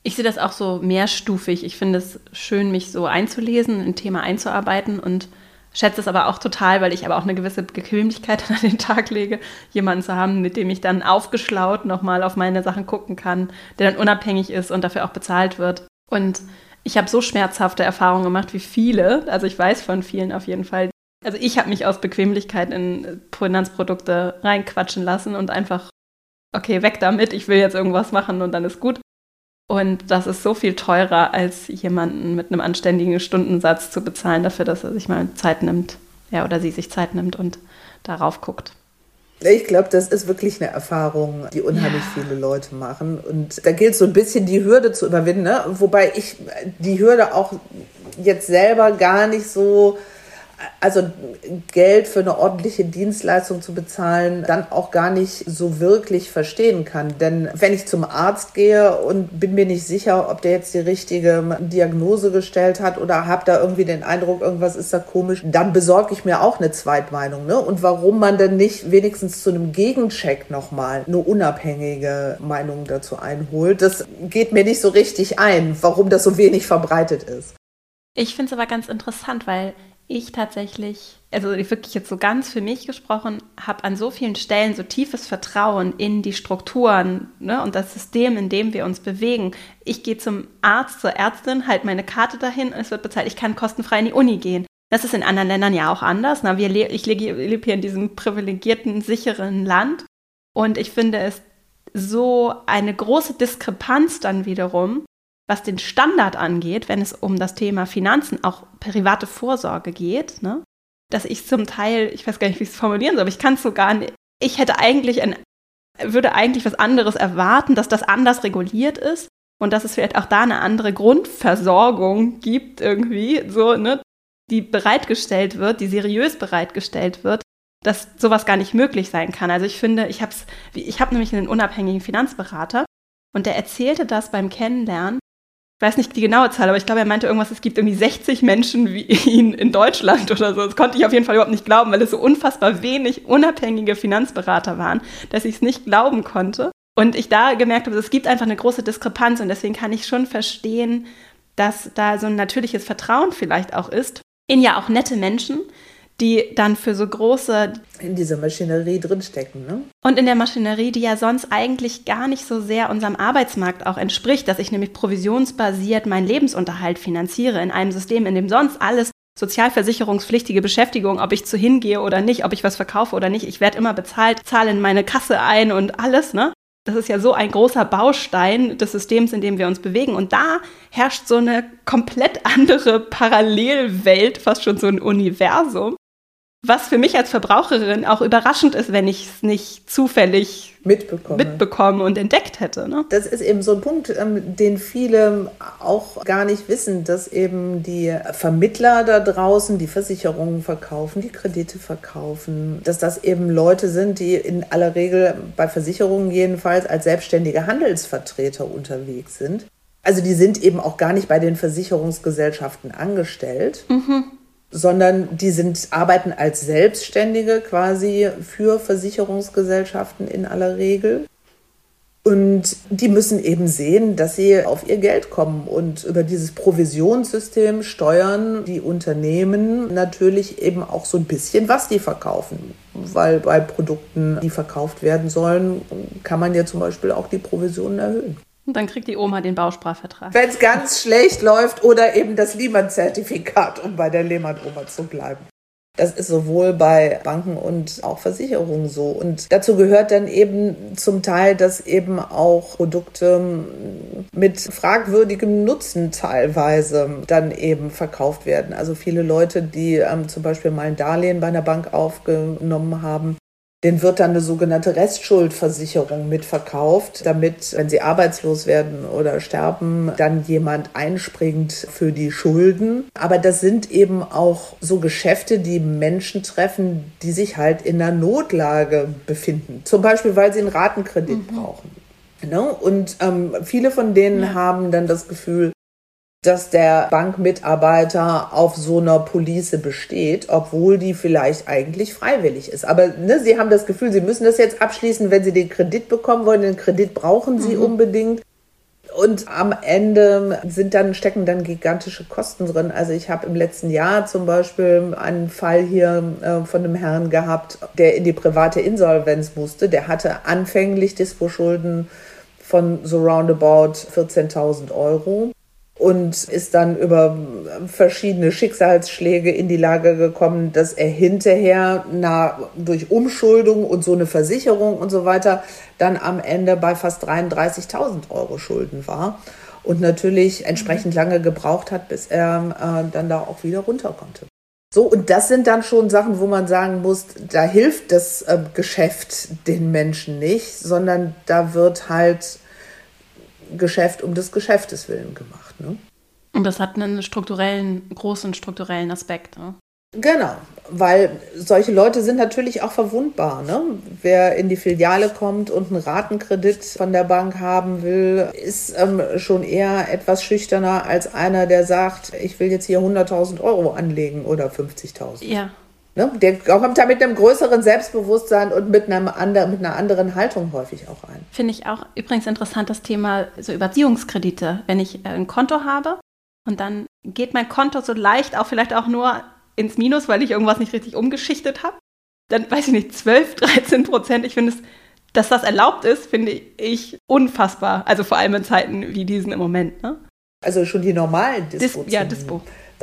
Ich sehe das auch so mehrstufig. Ich finde es schön, mich so einzulesen, in ein Thema einzuarbeiten und schätze es aber auch total, weil ich aber auch eine gewisse Bequemlichkeit an den Tag lege, jemanden zu haben, mit dem ich dann aufgeschlaut nochmal auf meine Sachen gucken kann, der dann unabhängig ist und dafür auch bezahlt wird. Und ich habe so schmerzhafte Erfahrungen gemacht wie viele, also ich weiß von vielen auf jeden Fall. Also ich habe mich aus Bequemlichkeit in Finanzprodukte reinquatschen lassen und einfach, okay, weg damit, ich will jetzt irgendwas machen und dann ist gut. Und das ist so viel teurer, als jemanden mit einem anständigen Stundensatz zu bezahlen dafür, dass er sich mal Zeit nimmt, ja, oder sie sich Zeit nimmt und darauf guckt. Ich glaube, das ist wirklich eine Erfahrung, die unheimlich viele Leute machen. Und da gilt so ein bisschen die Hürde zu überwinden, ne? Wobei ich die Hürde auch jetzt selber gar nicht so, also Geld für eine ordentliche Dienstleistung zu bezahlen, dann auch gar nicht so wirklich verstehen kann. Denn wenn ich zum Arzt gehe und bin mir nicht sicher, ob der jetzt die richtige Diagnose gestellt hat oder habe da irgendwie den Eindruck, irgendwas ist da komisch, dann besorge ich mir auch eine Zweitmeinung. Ne? Und warum man denn nicht wenigstens zu einem Gegencheck nochmal eine unabhängige Meinung dazu einholt, das geht mir nicht so richtig ein, warum das so wenig verbreitet ist. Ich finde es aber ganz interessant, weil ich tatsächlich, also wirklich jetzt so ganz für mich gesprochen, habe an so vielen Stellen so tiefes Vertrauen in die Strukturen, ne, und das System, in dem wir uns bewegen. Ich gehe zum Arzt, zur Ärztin, halt meine Karte dahin und es wird bezahlt. Ich kann kostenfrei in die Uni gehen. Das ist in anderen Ländern ja auch anders. Na, ich lebe hier in diesem privilegierten, sicheren Land und ich finde es so eine große Diskrepanz dann wiederum, was den Standard angeht, wenn es um das Thema Finanzen, auch private Vorsorge geht, ne? Dass ich zum Teil, ich weiß gar nicht, wie ich es formulieren soll, aber ich kann es so gar nicht, ich hätte eigentlich, würde eigentlich was anderes erwarten, dass das anders reguliert ist und dass es vielleicht auch da eine andere Grundversorgung gibt irgendwie, so, ne? Die bereitgestellt wird, die seriös bereitgestellt wird, dass sowas gar nicht möglich sein kann. Also ich finde, ich habe nämlich einen unabhängigen Finanzberater und der erzählte das beim Kennenlernen. Ich weiß nicht die genaue Zahl, aber ich glaube, er meinte irgendwas, es gibt irgendwie 60 Menschen wie ihn in Deutschland oder so. Das konnte ich auf jeden Fall überhaupt nicht glauben, weil es so unfassbar wenig unabhängige Finanzberater waren, dass ich es nicht glauben konnte. Und ich da gemerkt habe, es gibt einfach eine große Diskrepanz und deswegen kann ich schon verstehen, dass da so ein natürliches Vertrauen vielleicht auch ist in ja auch nette Menschen, die dann für so große... in dieser Maschinerie drinstecken, ne? Und in der Maschinerie, die ja sonst eigentlich gar nicht so sehr unserem Arbeitsmarkt auch entspricht, dass ich nämlich provisionsbasiert meinen Lebensunterhalt finanziere in einem System, in dem sonst alles sozialversicherungspflichtige Beschäftigung, ob ich zu hingehe oder nicht, ob ich was verkaufe oder nicht, ich werde immer bezahlt, zahle in meine Kasse ein und alles, ne? Das ist ja so ein großer Baustein des Systems, in dem wir uns bewegen. Und da herrscht so eine komplett andere Parallelwelt, fast schon so ein Universum. Was für mich als Verbraucherin auch überraschend ist, wenn ich es nicht zufällig mitbekomme und entdeckt hätte. Ne? Das ist eben so ein Punkt, den viele auch gar nicht wissen, dass eben die Vermittler da draußen, die Versicherungen verkaufen, die Kredite verkaufen, dass das eben Leute sind, die in aller Regel bei Versicherungen jedenfalls als selbstständige Handelsvertreter unterwegs sind. Also die sind eben auch gar nicht bei den Versicherungsgesellschaften angestellt. Mhm. Sondern die arbeiten als Selbstständige quasi für Versicherungsgesellschaften in aller Regel. Und die müssen eben sehen, dass sie auf ihr Geld kommen. Und über dieses Provisionssystem steuern die Unternehmen natürlich eben auch so ein bisschen, was die verkaufen. Weil bei Produkten, die verkauft werden sollen, kann man ja zum Beispiel auch die Provisionen erhöhen. Und dann kriegt die Oma den Bausparvertrag. Wenn es ganz schlecht läuft oder eben das Lehman-Zertifikat, um bei der Lehman-Oma zu bleiben. Das ist sowohl bei Banken und auch Versicherungen so. Und dazu gehört dann eben zum Teil, dass eben auch Produkte mit fragwürdigem Nutzen teilweise dann eben verkauft werden. Also viele Leute, die zum Beispiel mal ein Darlehen bei einer Bank aufgenommen haben, denen wird dann eine sogenannte Restschuldversicherung mitverkauft, damit, wenn sie arbeitslos werden oder sterben, dann jemand einspringt für die Schulden. Aber das sind eben auch so Geschäfte, die Menschen treffen, die sich halt in einer Notlage befinden. Zum Beispiel, weil sie einen Ratenkredit brauchen. Ne? Und viele von denen haben dann das Gefühl, dass der Bankmitarbeiter auf so einer Police besteht, obwohl die vielleicht eigentlich freiwillig ist. Aber ne, sie haben das Gefühl, sie müssen das jetzt abschließen, wenn sie den Kredit bekommen wollen. Den Kredit brauchen sie unbedingt. Und am Ende stecken dann gigantische Kosten drin. Also ich habe im letzten Jahr zum Beispiel einen Fall hier von einem Herrn gehabt, der in die private Insolvenz musste. Der hatte anfänglich Dispo-Schulden von so roundabout 14.000 Euro. Und ist dann über verschiedene Schicksalsschläge in die Lage gekommen, dass er hinterher durch Umschuldung und so eine Versicherung und so weiter dann am Ende bei fast 33.000 Euro Schulden war. Und natürlich entsprechend lange gebraucht hat, bis er dann da auch wieder runter konnte. So, und das sind dann schon Sachen, wo man sagen muss, da hilft das Geschäft den Menschen nicht, sondern da wird halt Geschäft um des Geschäftes willen gemacht. Ne? Und das hat einen großen strukturellen Aspekt. Ne? Genau, weil solche Leute sind natürlich auch verwundbar. Ne? Wer in die Filiale kommt und einen Ratenkredit von der Bank haben will, ist schon eher etwas schüchterner als einer, der sagt, ich will jetzt hier 100.000 Euro anlegen oder 50.000. Ja. Ne? Der kommt da mit einem größeren Selbstbewusstsein und mit einer anderen Haltung häufig auch ein. Finde ich auch übrigens interessant, das Thema so Überziehungskredite. Wenn ich ein Konto habe und dann geht mein Konto so leicht auch vielleicht auch nur ins Minus, weil ich irgendwas nicht richtig umgeschichtet habe, dann weiß ich nicht, 12-13%. Ich finde es, dass das erlaubt ist, finde ich unfassbar. Also vor allem in Zeiten wie diesen im Moment. Ne? Also schon die normalen Dispo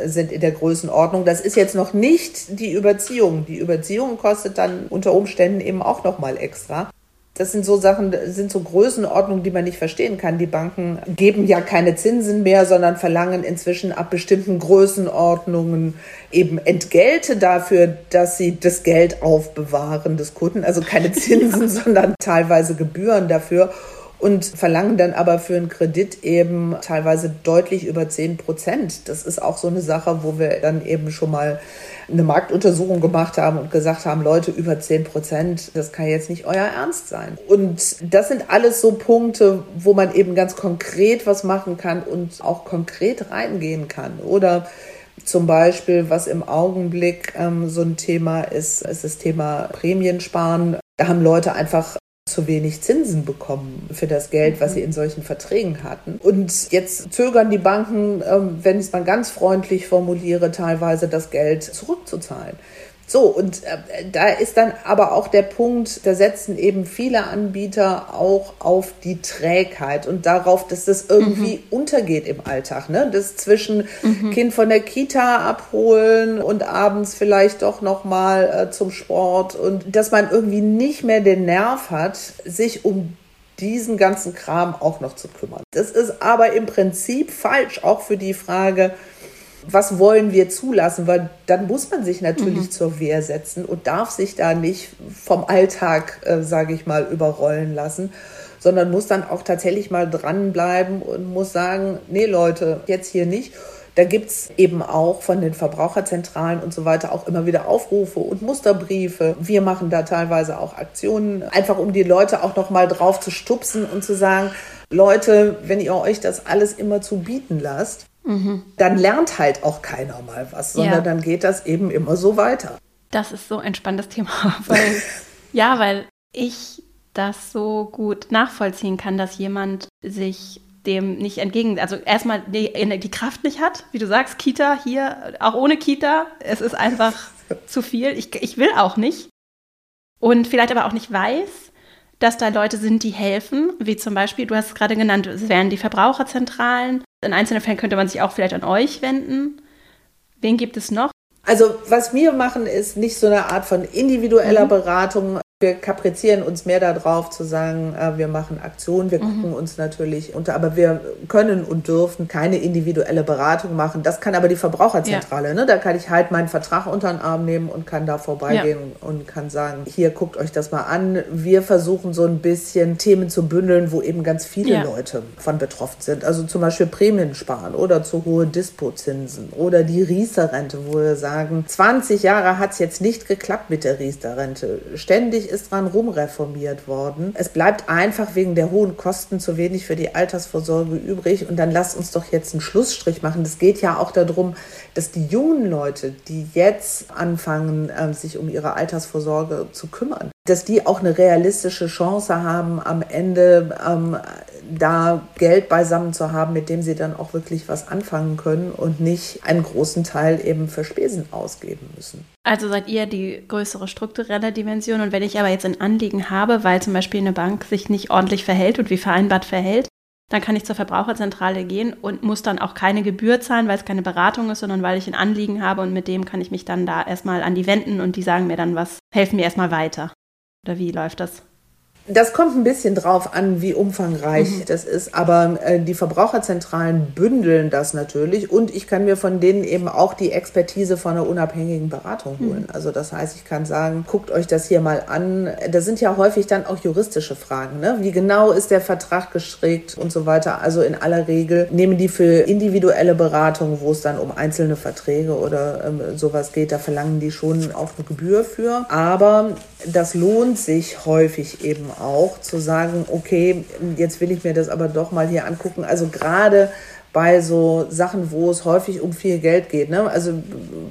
sind in der Größenordnung. Das ist jetzt noch nicht die Überziehung. Die Überziehung kostet dann unter Umständen eben auch nochmal extra. Das sind so Sachen, sind so Größenordnungen, die man nicht verstehen kann. Die Banken geben ja keine Zinsen mehr, sondern verlangen inzwischen ab bestimmten Größenordnungen eben Entgelte dafür, dass sie das Geld aufbewahren des Kunden. Also keine Zinsen, sondern teilweise Gebühren dafür. Und verlangen dann aber für einen Kredit eben teilweise deutlich über 10%. Das ist auch so eine Sache, wo wir dann eben schon mal eine Marktuntersuchung gemacht haben und gesagt haben, Leute, über 10%, das kann jetzt nicht euer Ernst sein. Und das sind alles so Punkte, wo man eben ganz konkret was machen kann und auch konkret reingehen kann. Oder zum Beispiel, was im Augenblick so ein Thema ist das Thema Prämiensparen. Da haben Leute einfach zu wenig Zinsen bekommen für das Geld, was sie in solchen Verträgen hatten. Und jetzt zögern die Banken, wenn ich es mal ganz freundlich formuliere, teilweise das Geld zurückzuzahlen. So, und da ist dann aber auch der Punkt, da setzen eben viele Anbieter auch auf die Trägheit und darauf, dass das irgendwie untergeht im Alltag. Ne? Das zwischen Kind von der Kita abholen und abends vielleicht doch nochmal zum Sport und dass man irgendwie nicht mehr den Nerv hat, sich um diesen ganzen Kram auch noch zu kümmern. Das ist aber im Prinzip falsch, auch für die Frage, was wollen wir zulassen? Weil dann muss man sich natürlich zur Wehr setzen und darf sich da nicht vom Alltag, sage ich mal, überrollen lassen, sondern muss dann auch tatsächlich mal dranbleiben und muss sagen, nee Leute, jetzt hier nicht. Da gibt es eben auch von den Verbraucherzentralen und so weiter auch immer wieder Aufrufe und Musterbriefe. Wir machen da teilweise auch Aktionen, einfach um die Leute auch nochmal drauf zu stupsen und zu sagen, Leute, wenn ihr euch das alles immer zu bieten lasst, dann lernt halt auch keiner mal was, sondern dann geht das eben immer so weiter. Das ist so ein spannendes Thema, weil ich das so gut nachvollziehen kann, dass jemand sich dem nicht entgegen, also erstmal die Kraft nicht hat, wie du sagst, Kita hier, auch ohne Kita, es ist einfach zu viel, ich will auch nicht. Und vielleicht aber auch nicht weiß, dass da Leute sind, die helfen, wie zum Beispiel, du hast es gerade genannt, es wären die Verbraucherzentralen. In einzelnen Fällen könnte man sich auch vielleicht an euch wenden. Wen gibt es noch? Also was wir machen, ist nicht so eine Art von individueller Beratung. Wir kaprizieren uns mehr darauf zu sagen, wir machen Aktionen, wir gucken uns natürlich unter, aber wir können und dürfen keine individuelle Beratung machen. Das kann aber die Verbraucherzentrale, ne? Da kann ich halt meinen Vertrag unter den Arm nehmen und kann da vorbeigehen und kann sagen, hier, guckt euch das mal an. Wir versuchen so ein bisschen Themen zu bündeln, wo eben ganz viele Leute von betroffen sind. Also zum Beispiel Prämien sparen oder zu hohe Dispozinsen oder die Riester-Rente, wo wir sagen, 20 Jahre hat es jetzt nicht geklappt mit der Riester-Rente. Ständig ist dran rumreformiert worden. Es bleibt einfach wegen der hohen Kosten zu wenig für die Altersvorsorge übrig. Und dann lasst uns doch jetzt einen Schlussstrich machen. Es geht ja auch darum, dass die jungen Leute, die jetzt anfangen, sich um ihre Altersvorsorge zu kümmern, dass die auch eine realistische Chance haben, am Ende da Geld beisammen zu haben, mit dem sie dann auch wirklich was anfangen können und nicht einen großen Teil eben für Spesen ausgeben müssen. Also seid ihr die größere strukturelle Dimension, und wenn ich aber jetzt ein Anliegen habe, weil zum Beispiel eine Bank sich nicht ordentlich verhält und wie vereinbart verhält, dann kann ich zur Verbraucherzentrale gehen und muss dann auch keine Gebühr zahlen, weil es keine Beratung ist, sondern weil ich ein Anliegen habe, und mit dem kann ich mich dann da erstmal an die wenden und die sagen mir dann was, helfen mir erstmal weiter. Oder wie läuft das? Das kommt ein bisschen drauf an, wie umfangreich das ist, aber die Verbraucherzentralen bündeln das natürlich, und ich kann mir von denen eben auch die Expertise von einer unabhängigen Beratung holen. Also das heißt, ich kann sagen, guckt euch das hier mal an. Da sind ja häufig dann auch juristische Fragen, ne? Wie genau ist der Vertrag gestrickt und so weiter. Also in aller Regel nehmen die für individuelle Beratung, wo es dann um einzelne Verträge oder sowas geht, da verlangen die schon auch eine Gebühr für. Aber das lohnt sich häufig eben auch zu sagen, okay, jetzt will ich mir das aber doch mal hier angucken. Also gerade bei so Sachen, wo es häufig um viel Geld geht, ne? Also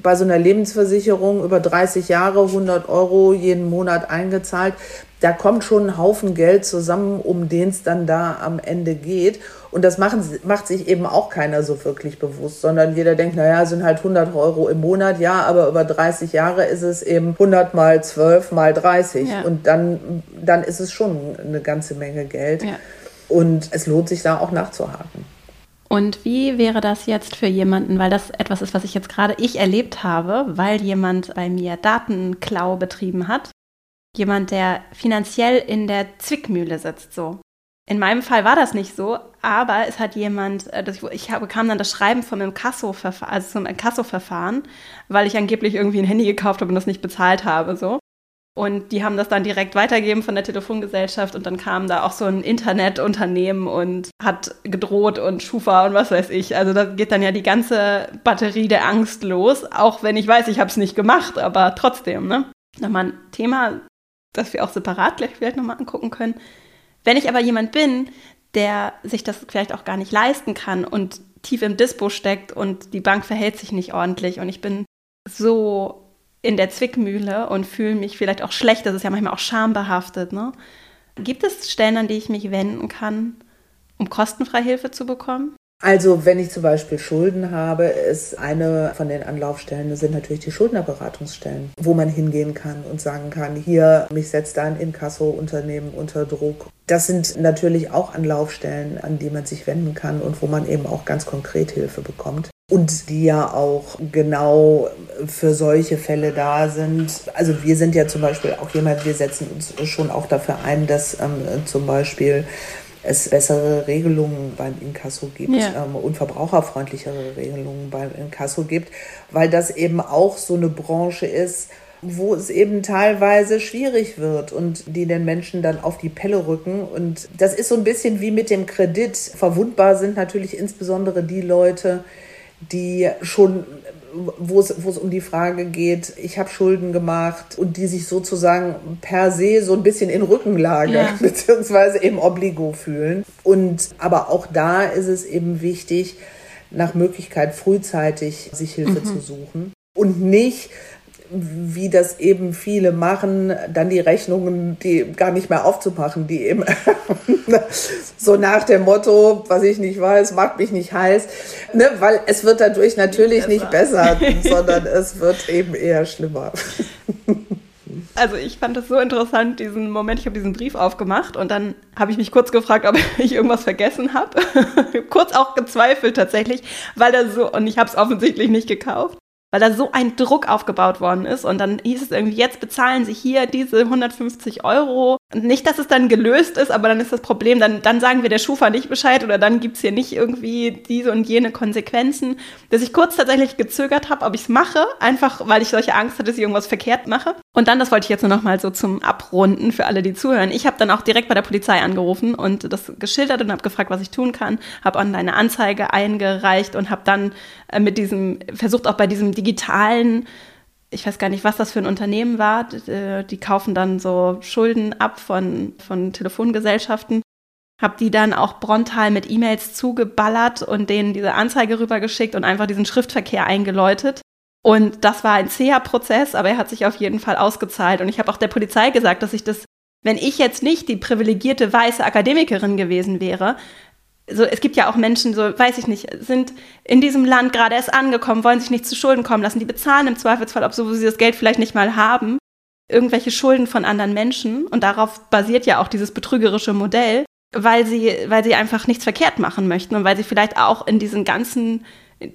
bei so einer Lebensversicherung über 30 Jahre, 100 Euro jeden Monat eingezahlt, da kommt schon ein Haufen Geld zusammen, um den es dann da am Ende geht. Und das macht sich eben auch keiner so wirklich bewusst, sondern jeder denkt, naja, sind halt 100 Euro im Monat, ja, aber über 30 Jahre ist es eben 100 mal 12 mal 30. Ja. Und dann ist es schon eine ganze Menge Geld. Ja. Und es lohnt sich da auch nachzuhaken. Und wie wäre das jetzt für jemanden, weil das etwas ist, was ich jetzt gerade erlebt habe, weil jemand bei mir Datenklau betrieben hat, jemand, der finanziell in der Zwickmühle sitzt, so. In meinem Fall war das nicht so, aber es hat jemand, ich bekam dann das Schreiben vom Inkasso-Verfahren, also zum Inkasso-Verfahren, weil ich angeblich irgendwie ein Handy gekauft habe und das nicht bezahlt habe, so. Und die haben das dann direkt weitergegeben von der Telefongesellschaft, und dann kam da auch so ein Internetunternehmen und hat gedroht und Schufa und was weiß ich. Also da geht dann ja die ganze Batterie der Angst los, auch wenn ich weiß, ich habe es nicht gemacht, aber trotzdem, ne? Nochmal ein Thema, das wir auch separat gleich vielleicht nochmal angucken können. Wenn ich aber jemand bin, der sich das vielleicht auch gar nicht leisten kann und tief im Dispo steckt und die Bank verhält sich nicht ordentlich und ich bin so in der Zwickmühle und fühle mich vielleicht auch schlecht, das ist ja manchmal auch schambehaftet, ne? Gibt es Stellen, an die ich mich wenden kann, um kostenfrei Hilfe zu bekommen? Also wenn ich zum Beispiel Schulden habe, ist eine von den Anlaufstellen, das sind natürlich die Schuldnerberatungsstellen, wo man hingehen kann und sagen kann, hier, mich setzt da ein Inkasso-Unternehmen unter Druck. Das sind natürlich auch Anlaufstellen, an die man sich wenden kann und wo man eben auch ganz konkret Hilfe bekommt. Und die ja auch genau für solche Fälle da sind. Also wir sind ja zum Beispiel auch jemand, wir setzen uns schon auch dafür ein, dass zum Beispiel es bessere Regelungen beim Inkasso gibt und verbraucherfreundlichere Regelungen beim Inkasso gibt, weil das eben auch so eine Branche ist, wo es eben teilweise schwierig wird und die den Menschen dann auf die Pelle rücken. Und das ist so ein bisschen wie mit dem Kredit. Verwundbar sind natürlich insbesondere die Leute, die schon, wo es um die Frage geht, ich habe Schulden gemacht, und die sich sozusagen per se so ein bisschen in Rückenlage beziehungsweise eben obligo fühlen. Und aber auch da ist es eben wichtig, nach Möglichkeit frühzeitig sich Hilfe zu suchen und nicht wie das eben viele machen, dann die Rechnungen, die gar nicht mehr aufzumachen, die eben so nach dem Motto, was ich nicht weiß, macht mich nicht heiß, ne? Weil es wird dadurch natürlich nicht besser, sondern es wird eben eher schlimmer. Also ich fand das so interessant, diesen Moment, ich habe diesen Brief aufgemacht und dann habe ich mich kurz gefragt, ob ich irgendwas vergessen habe. Kurz auch gezweifelt tatsächlich, weil da so, und ich habe es offensichtlich nicht gekauft, weil da so ein Druck aufgebaut worden ist und dann hieß es irgendwie, jetzt bezahlen Sie hier diese 150 €. Und nicht, dass es dann gelöst ist, aber dann ist das Problem, dann sagen wir der Schufa nicht Bescheid oder dann gibt es hier nicht irgendwie diese und jene Konsequenzen, dass ich kurz tatsächlich gezögert habe, ob ich es mache, einfach weil ich solche Angst hatte, dass ich irgendwas verkehrt mache. Und dann, das wollte ich jetzt nur noch mal so zum Abrunden für alle, die zuhören, ich habe dann auch direkt bei der Polizei angerufen und das geschildert und habe gefragt, was ich tun kann, habe online eine Anzeige eingereicht und habe dann mit diesem, versucht auch bei diesem digitalen, ich weiß gar nicht, was das für ein Unternehmen war, die kaufen dann so Schulden ab von Telefongesellschaften, habe die dann auch frontal mit E-Mails zugeballert und denen diese Anzeige rübergeschickt und einfach diesen Schriftverkehr eingeläutet. Und das war ein zäher Prozess, aber er hat sich auf jeden Fall ausgezahlt. Und ich habe auch der Polizei gesagt, dass ich das, wenn ich jetzt nicht die privilegierte weiße Akademikerin gewesen wäre, so, es gibt ja auch Menschen, so weiß ich nicht, sind in diesem Land gerade erst angekommen, wollen sich nicht zu Schulden kommen lassen, die bezahlen im Zweifelsfall, obwohl sie das Geld vielleicht nicht mal haben, irgendwelche Schulden von anderen Menschen. Und darauf basiert ja auch dieses betrügerische Modell, weil sie einfach nichts verkehrt machen möchten und weil sie vielleicht auch in diesen ganzen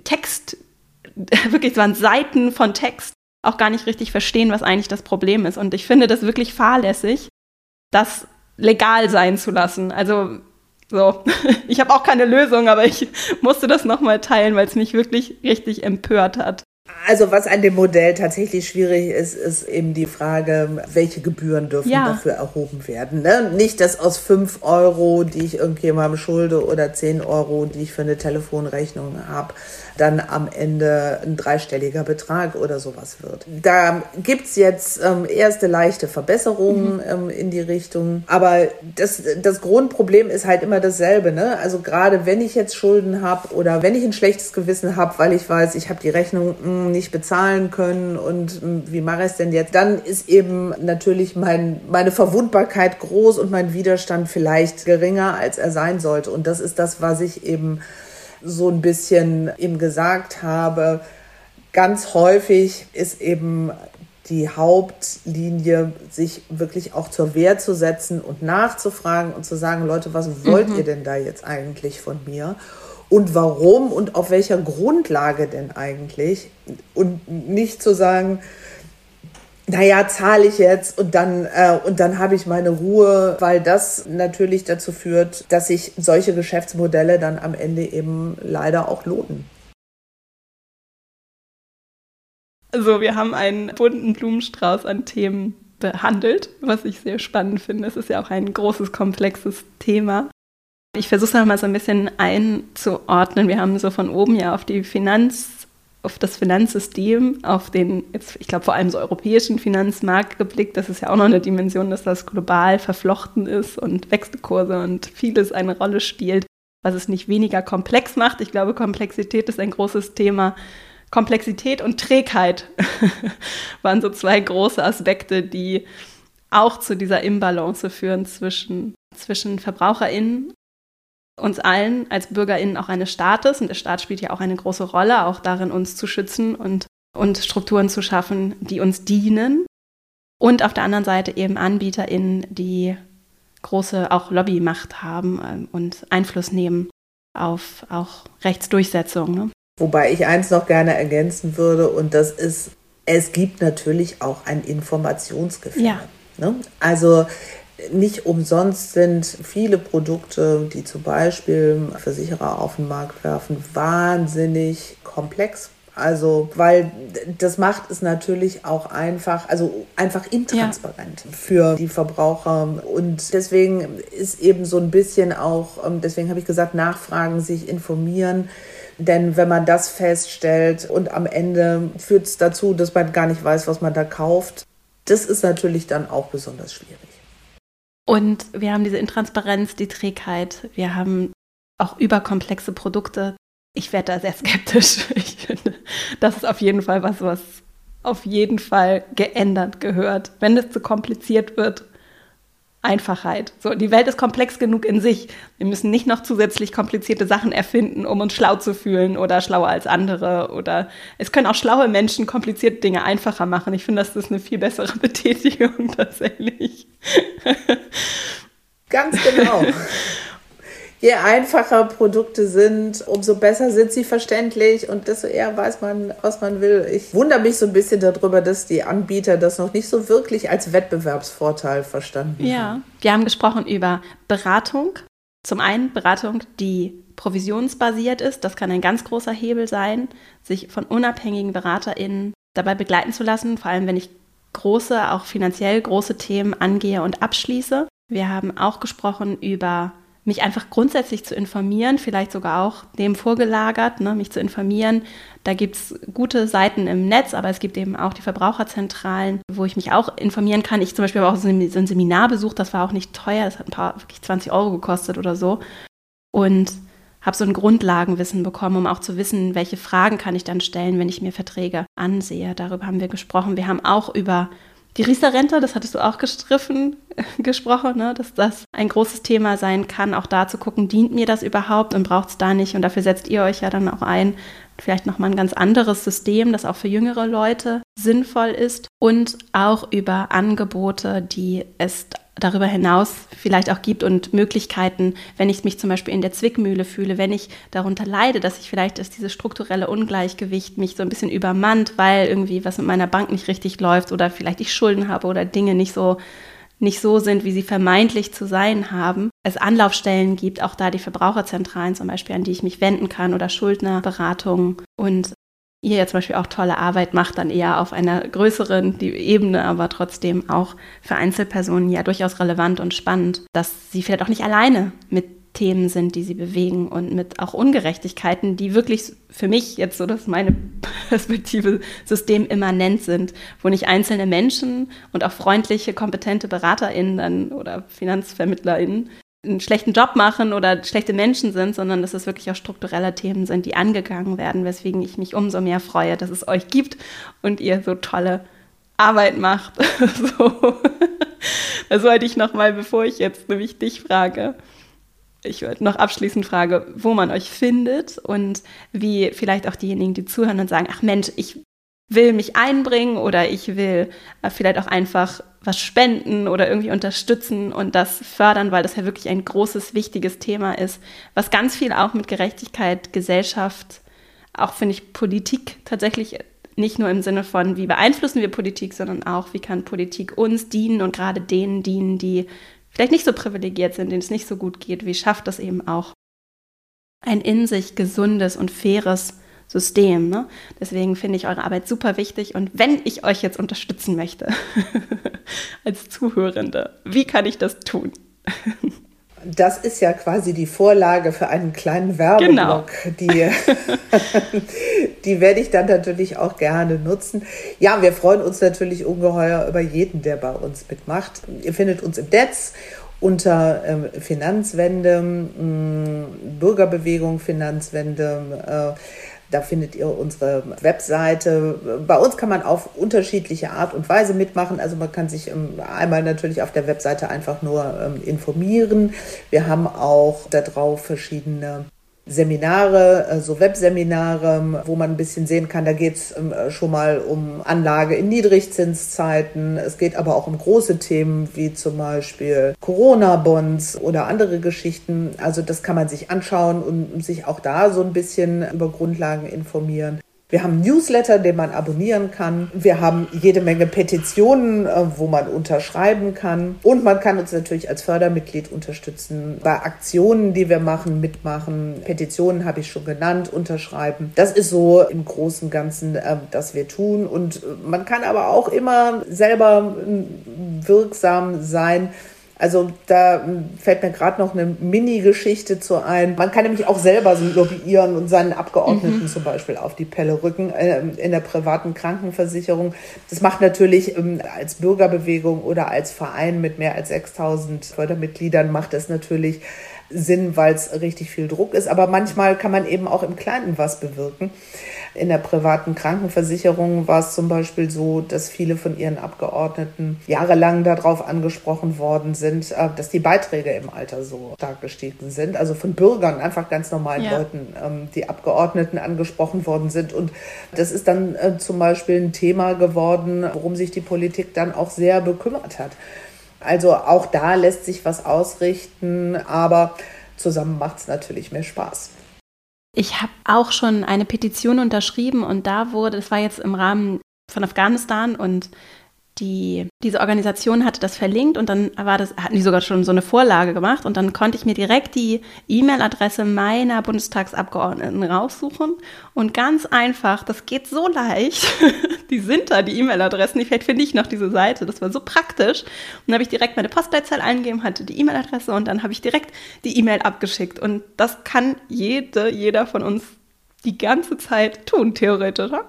Text, wirklich so an Seiten von Text, auch gar nicht richtig verstehen, was eigentlich das Problem ist. Und ich finde das wirklich fahrlässig, das legal sein zu lassen. Also so, ich habe auch keine Lösung, aber ich musste das nochmal teilen, weil es mich wirklich richtig empört hat. Also was an dem Modell tatsächlich schwierig ist, ist eben die Frage, welche Gebühren dürfen dafür erhoben werden. Ne? Nicht, dass aus 5 €, die ich irgendjemandem schulde oder 10 €, die ich für eine Telefonrechnung habe, dann am Ende ein 3-stelliger Betrag oder sowas wird. Da gibt es jetzt erste leichte Verbesserungen in die Richtung. Aber das Grundproblem ist halt immer dasselbe. Ne? Also gerade wenn ich jetzt Schulden habe oder wenn ich ein schlechtes Gewissen habe, weil ich weiß, ich habe die Rechnung nicht bezahlen können und wie mache ich es denn jetzt? Dann ist eben natürlich meine Verwundbarkeit groß und mein Widerstand vielleicht geringer, als er sein sollte. Und das ist das, was ich eben so ein bisschen eben gesagt habe. Ganz häufig ist eben die Hauptlinie, sich wirklich auch zur Wehr zu setzen und nachzufragen und zu sagen, Leute, was wollt ihr denn da jetzt eigentlich von mir? Und warum und auf welcher Grundlage denn eigentlich? Und nicht zu sagen, naja, zahle ich jetzt und dann habe ich meine Ruhe, weil das natürlich dazu führt, dass sich solche Geschäftsmodelle dann am Ende eben leider auch lohnen. Also wir haben einen bunten Blumenstrauß an Themen behandelt, was ich sehr spannend finde. Es ist ja auch ein großes, komplexes Thema. Ich versuche es nochmal so ein bisschen einzuordnen. Wir haben so von oben ja auf das Finanzsystem, auf den, jetzt, ich glaube vor allem so europäischen Finanzmarkt geblickt. Das ist ja auch noch eine Dimension, dass das global verflochten ist und Wechselkurse und vieles eine Rolle spielt, was es nicht weniger komplex macht. Ich glaube, Komplexität ist ein großes Thema. Komplexität und Trägheit waren so zwei große Aspekte, die auch zu dieser Imbalance führen zwischen VerbraucherInnen, uns allen als BürgerInnen auch eines Staates. Und der Staat spielt ja auch eine große Rolle, auch darin, uns zu schützen und Strukturen zu schaffen, die uns dienen. Und auf der anderen Seite eben AnbieterInnen, die große auch Lobbymacht haben und Einfluss nehmen auf auch Rechtsdurchsetzung. Ne? Wobei ich eins noch gerne ergänzen würde, und das ist, es gibt natürlich auch ein Informationsgefälle. Ja. Ne? Also nicht umsonst sind viele Produkte, die zum Beispiel Versicherer auf den Markt werfen, wahnsinnig komplex. Also, weil das macht es natürlich auch einfach intransparent für die Verbraucher. Und deswegen ist eben so ein bisschen auch, deswegen habe ich gesagt, nachfragen, sich informieren. Denn wenn man das feststellt und am Ende führt es dazu, dass man gar nicht weiß, was man da kauft, das ist natürlich dann auch besonders schwierig. Und wir haben diese Intransparenz, die Trägheit, wir haben auch überkomplexe Produkte. Ich werde da sehr skeptisch. Ich finde, das ist auf jeden Fall was, was auf jeden Fall geändert gehört, wenn es zu kompliziert wird. Einfachheit. So, die Welt ist komplex genug in sich. Wir müssen nicht noch zusätzlich komplizierte Sachen erfinden, um uns schlau zu fühlen oder schlauer als andere. Oder es können auch schlaue Menschen komplizierte Dinge einfacher machen. Ich finde, das ist eine viel bessere Betätigung tatsächlich. Ganz genau. Je einfacher Produkte sind, umso besser sind sie verständlich und desto eher weiß man, was man will. Ich wundere mich so ein bisschen darüber, dass die Anbieter das noch nicht so wirklich als Wettbewerbsvorteil verstanden haben. Ja, wir haben gesprochen über Beratung. Zum einen Beratung, die provisionsbasiert ist. Das kann ein ganz großer Hebel sein, sich von unabhängigen BeraterInnen dabei begleiten zu lassen, vor allem wenn ich große, auch finanziell große Themen angehe und abschließe. Wir haben auch gesprochen über mich einfach grundsätzlich zu informieren, vielleicht sogar auch dem vorgelagert, mich zu informieren. Da gibt es gute Seiten im Netz, aber es gibt eben auch die Verbraucherzentralen, wo ich mich auch informieren kann. Ich zum Beispiel habe auch so ein Seminar besucht, das war auch nicht teuer, das hat wirklich 20 Euro gekostet oder so. Und habe so ein Grundlagenwissen bekommen, um auch zu wissen, welche Fragen kann ich dann stellen, wenn ich mir Verträge ansehe. Darüber haben wir gesprochen. Wir haben auch über die Riester-Rente, das hattest du auch gesprochen, dass das ein großes Thema sein kann, auch da zu gucken, dient mir das überhaupt und braucht es da nicht? Und dafür setzt ihr euch ja dann auch ein, vielleicht nochmal ein ganz anderes System, das auch für jüngere Leute sinnvoll ist und auch über Angebote, die es darüber hinaus vielleicht auch gibt und Möglichkeiten, wenn ich mich zum Beispiel in der Zwickmühle fühle, wenn ich darunter leide, dass ich vielleicht dieses strukturelle Ungleichgewicht mich so ein bisschen übermannt, weil irgendwie was mit meiner Bank nicht richtig läuft oder vielleicht ich Schulden habe oder Dinge nicht so sind, wie sie vermeintlich zu sein haben. Es Anlaufstellen gibt, auch da die Verbraucherzentralen zum Beispiel, an die ich mich wenden kann oder Schuldnerberatungen und ihr ja zum Beispiel auch tolle Arbeit macht, dann eher auf einer größeren Ebene, aber trotzdem auch für Einzelpersonen ja durchaus relevant und spannend, dass sie vielleicht auch nicht alleine mit Themen sind, die sie bewegen und mit auch Ungerechtigkeiten, die wirklich für mich jetzt so, dass meine Perspektive systemimmanent sind, wo nicht einzelne Menschen und auch freundliche, kompetente BeraterInnen dann oder FinanzvermittlerInnen einen schlechten Job machen oder schlechte Menschen sind, sondern dass es wirklich auch strukturelle Themen sind, die angegangen werden, weswegen ich mich umso mehr freue, dass es euch gibt und ihr so tolle Arbeit macht. So. Das wollte ich nochmal, bevor ich jetzt nämlich dich frage. Ich wollte noch abschließend fragen, wo man euch findet und wie vielleicht auch diejenigen, die zuhören und sagen, ach Mensch, ich will mich einbringen oder ich will vielleicht auch einfach was spenden oder irgendwie unterstützen und das fördern, weil das ja wirklich ein großes, wichtiges Thema ist, was ganz viel auch mit Gerechtigkeit, Gesellschaft, auch finde ich Politik tatsächlich nicht nur im Sinne von, wie beeinflussen wir Politik, sondern auch, wie kann Politik uns dienen und gerade denen dienen, die vielleicht nicht so privilegiert sind, denen es nicht so gut geht, wie schafft das eben auch ein in sich gesundes und faires System. Deswegen finde ich eure Arbeit super wichtig und wenn ich euch jetzt unterstützen möchte als Zuhörende, wie kann ich das tun? Das ist ja quasi die Vorlage für einen kleinen Werbeblock. Genau. Die werde ich dann natürlich auch gerne nutzen. Ja, wir freuen uns natürlich ungeheuer über jeden, der bei uns mitmacht. Ihr findet uns im Netz unter Finanzwende, Bürgerbewegung Finanzwende, da findet ihr unsere Webseite. Bei uns kann man auf unterschiedliche Art und Weise mitmachen. Also man kann sich einmal natürlich auf der Webseite einfach nur informieren. Wir haben auch darauf verschiedene Seminare, so Webseminare, wo man ein bisschen sehen kann, da geht es schon mal um Anlage in Niedrigzinszeiten. Es geht aber auch um große Themen wie zum Beispiel Corona-Bonds oder andere Geschichten. Also das kann man sich anschauen und sich auch da so ein bisschen über Grundlagen informieren. Wir haben Newsletter, den man abonnieren kann. Wir haben jede Menge Petitionen, wo man unterschreiben kann. Und man kann uns natürlich als Fördermitglied unterstützen, bei Aktionen, die wir machen, mitmachen. Petitionen habe ich schon genannt, unterschreiben. Das ist so im Großen und Ganzen, das wir tun. Und man kann aber auch immer selber wirksam sein. Also da fällt mir gerade noch eine Mini-Geschichte zu ein. Man kann nämlich auch selber so lobbyieren und seinen Abgeordneten zum Beispiel auf die Pelle rücken in der privaten Krankenversicherung. Das macht natürlich als Bürgerbewegung oder als Verein mit mehr als 6000 Fördermitgliedern macht es natürlich Sinn, weil es richtig viel Druck ist. Aber manchmal kann man eben auch im Kleinen was bewirken. In der privaten Krankenversicherung war es zum Beispiel so, dass viele von ihren Abgeordneten jahrelang darauf angesprochen worden sind, dass die Beiträge im Alter so stark gestiegen sind. Also von Bürgern, einfach ganz normalen Leuten, die Abgeordneten angesprochen worden sind. Und das ist dann zum Beispiel ein Thema geworden, worum sich die Politik dann auch sehr bekümmert hat. Also auch da lässt sich was ausrichten, aber zusammen macht es natürlich mehr Spaß. Ich habe auch schon eine Petition unterschrieben und das war jetzt im Rahmen von Afghanistan und diese Organisation hatte das verlinkt und dann hatten die sogar schon so eine Vorlage gemacht und dann konnte ich mir direkt die E-Mail-Adresse meiner Bundestagsabgeordneten raussuchen und ganz einfach, das geht so leicht, die sind da, die E-Mail-Adressen, vielleicht finde ich noch diese Seite, das war so praktisch und dann habe ich direkt meine Postleitzahl eingegeben, hatte die E-Mail-Adresse und dann habe ich direkt die E-Mail abgeschickt und das kann jeder von uns die ganze Zeit tun, theoretisch, oder?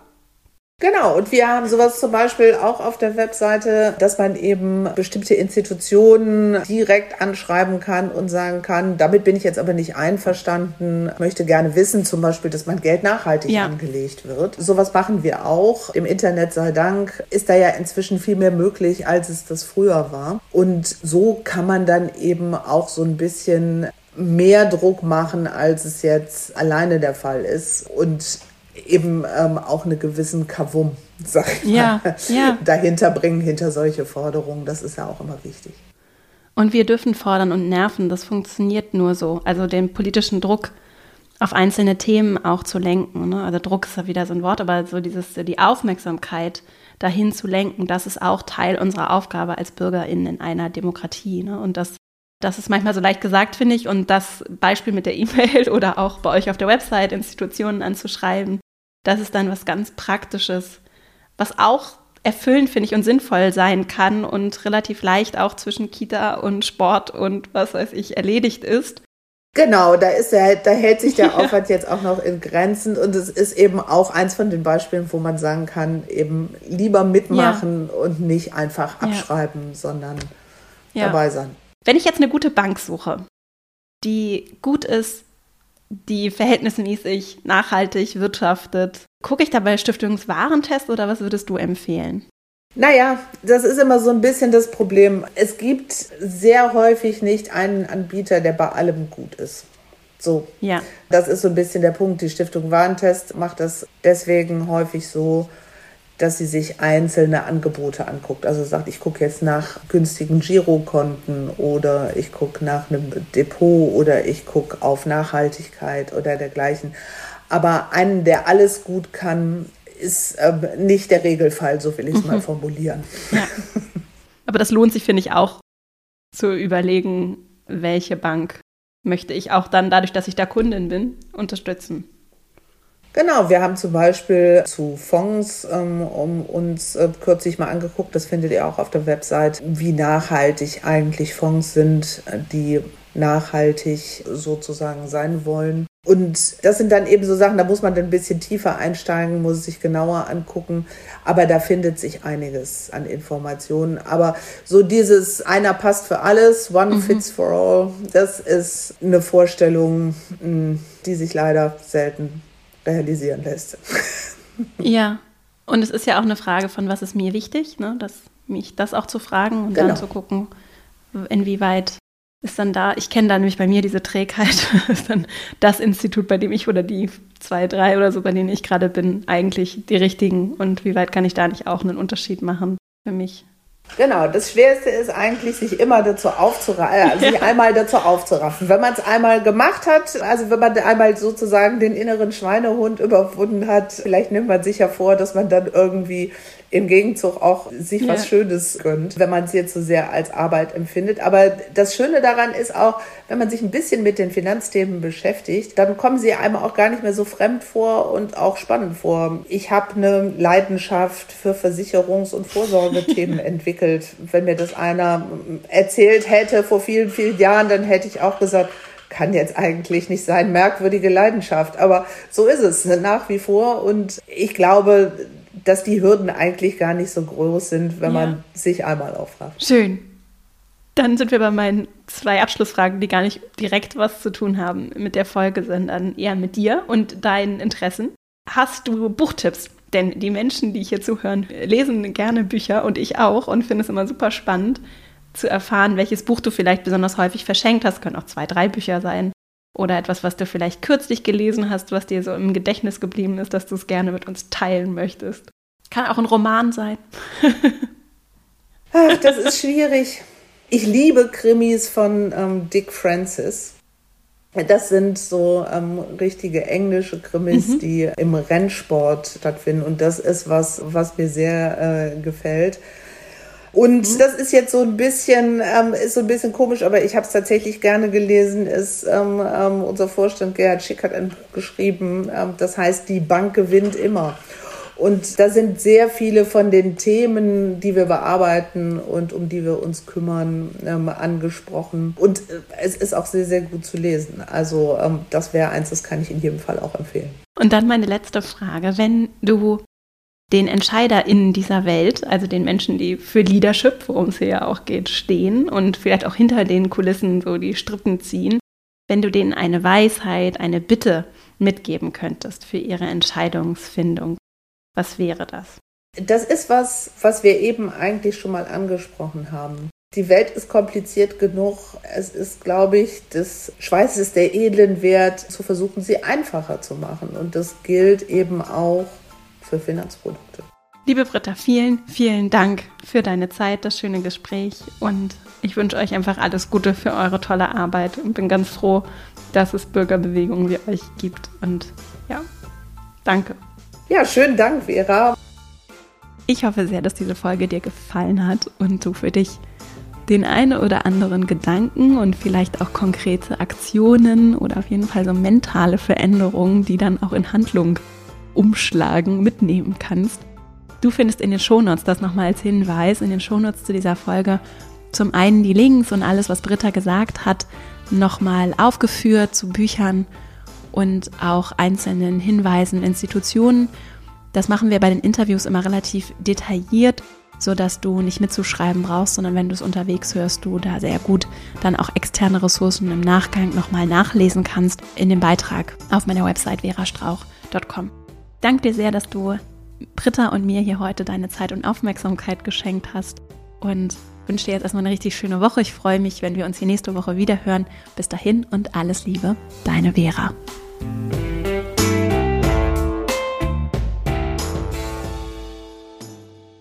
Genau, und wir haben sowas zum Beispiel auch auf der Webseite, dass man eben bestimmte Institutionen direkt anschreiben kann und sagen kann, damit bin ich jetzt aber nicht einverstanden, möchte gerne wissen zum Beispiel, dass mein Geld nachhaltig angelegt wird. Sowas machen wir auch. Im Internet sei Dank ist da ja inzwischen viel mehr möglich, als es das früher war. Und so kann man dann eben auch so ein bisschen mehr Druck machen, als es jetzt alleine der Fall ist. Und eben auch einen gewissen Kavum, sag ich mal, dahinter bringen, hinter solche Forderungen. Das ist ja auch immer wichtig. Und wir dürfen fordern und nerven, das funktioniert nur so. Also den politischen Druck auf einzelne Themen auch zu lenken. Ne? Also Druck ist ja wieder so ein Wort, aber so die Aufmerksamkeit dahin zu lenken, das ist auch Teil unserer Aufgabe als BürgerInnen in einer Demokratie. Ne? Und das ist manchmal so leicht gesagt, finde ich. Und das Beispiel mit der E-Mail oder auch bei euch auf der Website Institutionen anzuschreiben, das ist dann was ganz Praktisches, was auch erfüllend, finde ich, und sinnvoll sein kann und relativ leicht auch zwischen Kita und Sport und was weiß ich erledigt ist. Genau, da hält sich der Aufwand jetzt auch noch in Grenzen und es ist eben auch eins von den Beispielen, wo man sagen kann, eben lieber mitmachen und nicht einfach abschreiben, sondern dabei sein. Wenn ich jetzt eine gute Bank suche, die gut ist, die verhältnismäßig nachhaltig wirtschaftet, gucke ich da bei Stiftung Warentest oder was würdest du empfehlen? Naja, das ist immer so ein bisschen das Problem. Es gibt sehr häufig nicht einen Anbieter, der bei allem gut ist. So, das ist so ein bisschen der Punkt. Die Stiftung Warentest macht das deswegen häufig so, dass sie sich einzelne Angebote anguckt. Also sagt, ich gucke jetzt nach günstigen Girokonten oder ich gucke nach einem Depot oder ich gucke auf Nachhaltigkeit oder dergleichen. Aber einen, der alles gut kann, ist nicht der Regelfall, so will ich es mal formulieren. Ja. Aber das lohnt sich, finde ich, auch zu überlegen, welche Bank möchte ich auch dann, dadurch, dass ich da Kundin bin, unterstützen. Genau, wir haben zum Beispiel zu Fonds uns kürzlich mal angeguckt, das findet ihr auch auf der Website, wie nachhaltig eigentlich Fonds sind, die nachhaltig sozusagen sein wollen. Und das sind dann eben so Sachen, da muss man dann ein bisschen tiefer einsteigen, muss sich genauer angucken, aber da findet sich einiges an Informationen. Aber so dieses einer passt für alles, one fits for all, das ist eine Vorstellung, die sich leider selten realisieren lässt. Ja, und es ist ja auch eine Frage von, was ist mir wichtig, ne? Mich das auch zu fragen und dann zu gucken, inwieweit ist dann da, ich kenne da nämlich bei mir diese Trägheit, ist dann das Institut, bei dem ich oder die 2, 3 oder so, bei denen ich gerade bin, eigentlich die richtigen und wie weit kann ich da nicht auch einen Unterschied machen für mich. Genau, das Schwerste ist eigentlich, sich einmal dazu aufzuraffen. Wenn man es einmal gemacht hat, also wenn man einmal sozusagen den inneren Schweinehund überwunden hat, vielleicht nimmt man sich ja vor, dass man dann irgendwie im Gegenzug auch sich was Schönes gönnt, wenn man es jetzt so sehr als Arbeit empfindet. Aber das Schöne daran ist auch, wenn man sich ein bisschen mit den Finanzthemen beschäftigt, dann kommen sie einem auch gar nicht mehr so fremd vor und auch spannend vor. Ich habe eine Leidenschaft für Versicherungs- und Vorsorgethemen entwickelt. Wenn mir das einer erzählt hätte vor vielen, vielen Jahren, dann hätte ich auch gesagt, kann jetzt eigentlich nicht sein, merkwürdige Leidenschaft. Aber so ist es nach wie vor und ich glaube, dass die Hürden eigentlich gar nicht so groß sind, wenn man sich einmal aufrafft. Schön. Dann sind wir bei meinen 2 Abschlussfragen, die gar nicht direkt was zu tun haben mit der Folge, sondern eher mit dir und deinen Interessen. Hast du Buchtipps? Denn die Menschen, die hier zuhören, lesen gerne Bücher und ich auch und finde es immer super spannend zu erfahren, welches Buch du vielleicht besonders häufig verschenkt hast. Können auch 2, 3 Bücher sein oder etwas, was du vielleicht kürzlich gelesen hast, was dir so im Gedächtnis geblieben ist, dass du es gerne mit uns teilen möchtest. Kann auch ein Roman sein. Ach, das ist schwierig. Ich liebe Krimis von Dick Francis. Das sind so richtige englische Krimis, die im Rennsport stattfinden. Und das ist was mir sehr gefällt. Und das ist jetzt so ein bisschen, komisch, aber ich habe es tatsächlich gerne gelesen. Unser Vorstand Gerhard Schick hat ein Buch geschrieben, das heißt, Die Bank gewinnt immer. Und da sind sehr viele von den Themen, die wir bearbeiten und um die wir uns kümmern, angesprochen. Und es ist auch sehr, sehr gut zu lesen. Also das wäre eins, das kann ich in jedem Fall auch empfehlen. Und dann meine letzte Frage. Wenn du den EntscheiderInnen dieser Welt, also den Menschen, die für Leadership, worum es hier ja auch geht, stehen und vielleicht auch hinter den Kulissen so die Strippen ziehen, wenn du denen eine Weisheit, eine Bitte mitgeben könntest für ihre Entscheidungsfindung, was wäre das? Das ist was wir eben eigentlich schon mal angesprochen haben. Die Welt ist kompliziert genug. Es ist, glaube ich, des Schweißes der edlen Wert, zu versuchen, sie einfacher zu machen. Und das gilt eben auch für Finanzprodukte. Liebe Britta, vielen, vielen Dank für deine Zeit, das schöne Gespräch. Und ich wünsche euch einfach alles Gute für eure tolle Arbeit und bin ganz froh, dass es Bürgerbewegungen wie euch gibt. Und ja, danke. Ja, schönen Dank, Vera. Ich hoffe sehr, dass diese Folge dir gefallen hat und du für dich den einen oder anderen Gedanken und vielleicht auch konkrete Aktionen oder auf jeden Fall so mentale Veränderungen, die dann auch in Handlung umschlagen, mitnehmen kannst. Du findest in den Shownotes, das nochmal als Hinweis, in den Shownotes zu dieser Folge zum einen die Links und alles, was Britta gesagt hat, nochmal aufgeführt zu Büchern und auch einzelnen Hinweisen, Institutionen. Das machen wir bei den Interviews immer relativ detailliert, sodass du nicht mitzuschreiben brauchst, sondern wenn du es unterwegs hörst, du da sehr gut dann auch externe Ressourcen im Nachgang nochmal nachlesen kannst in dem Beitrag auf meiner Website verastrauch.com. Danke dir sehr, dass du Britta und mir hier heute deine Zeit und Aufmerksamkeit geschenkt hast und wünsche dir jetzt erstmal eine richtig schöne Woche. Ich freue mich, wenn wir uns hier nächste Woche wieder hören. Bis dahin und alles Liebe, deine Vera.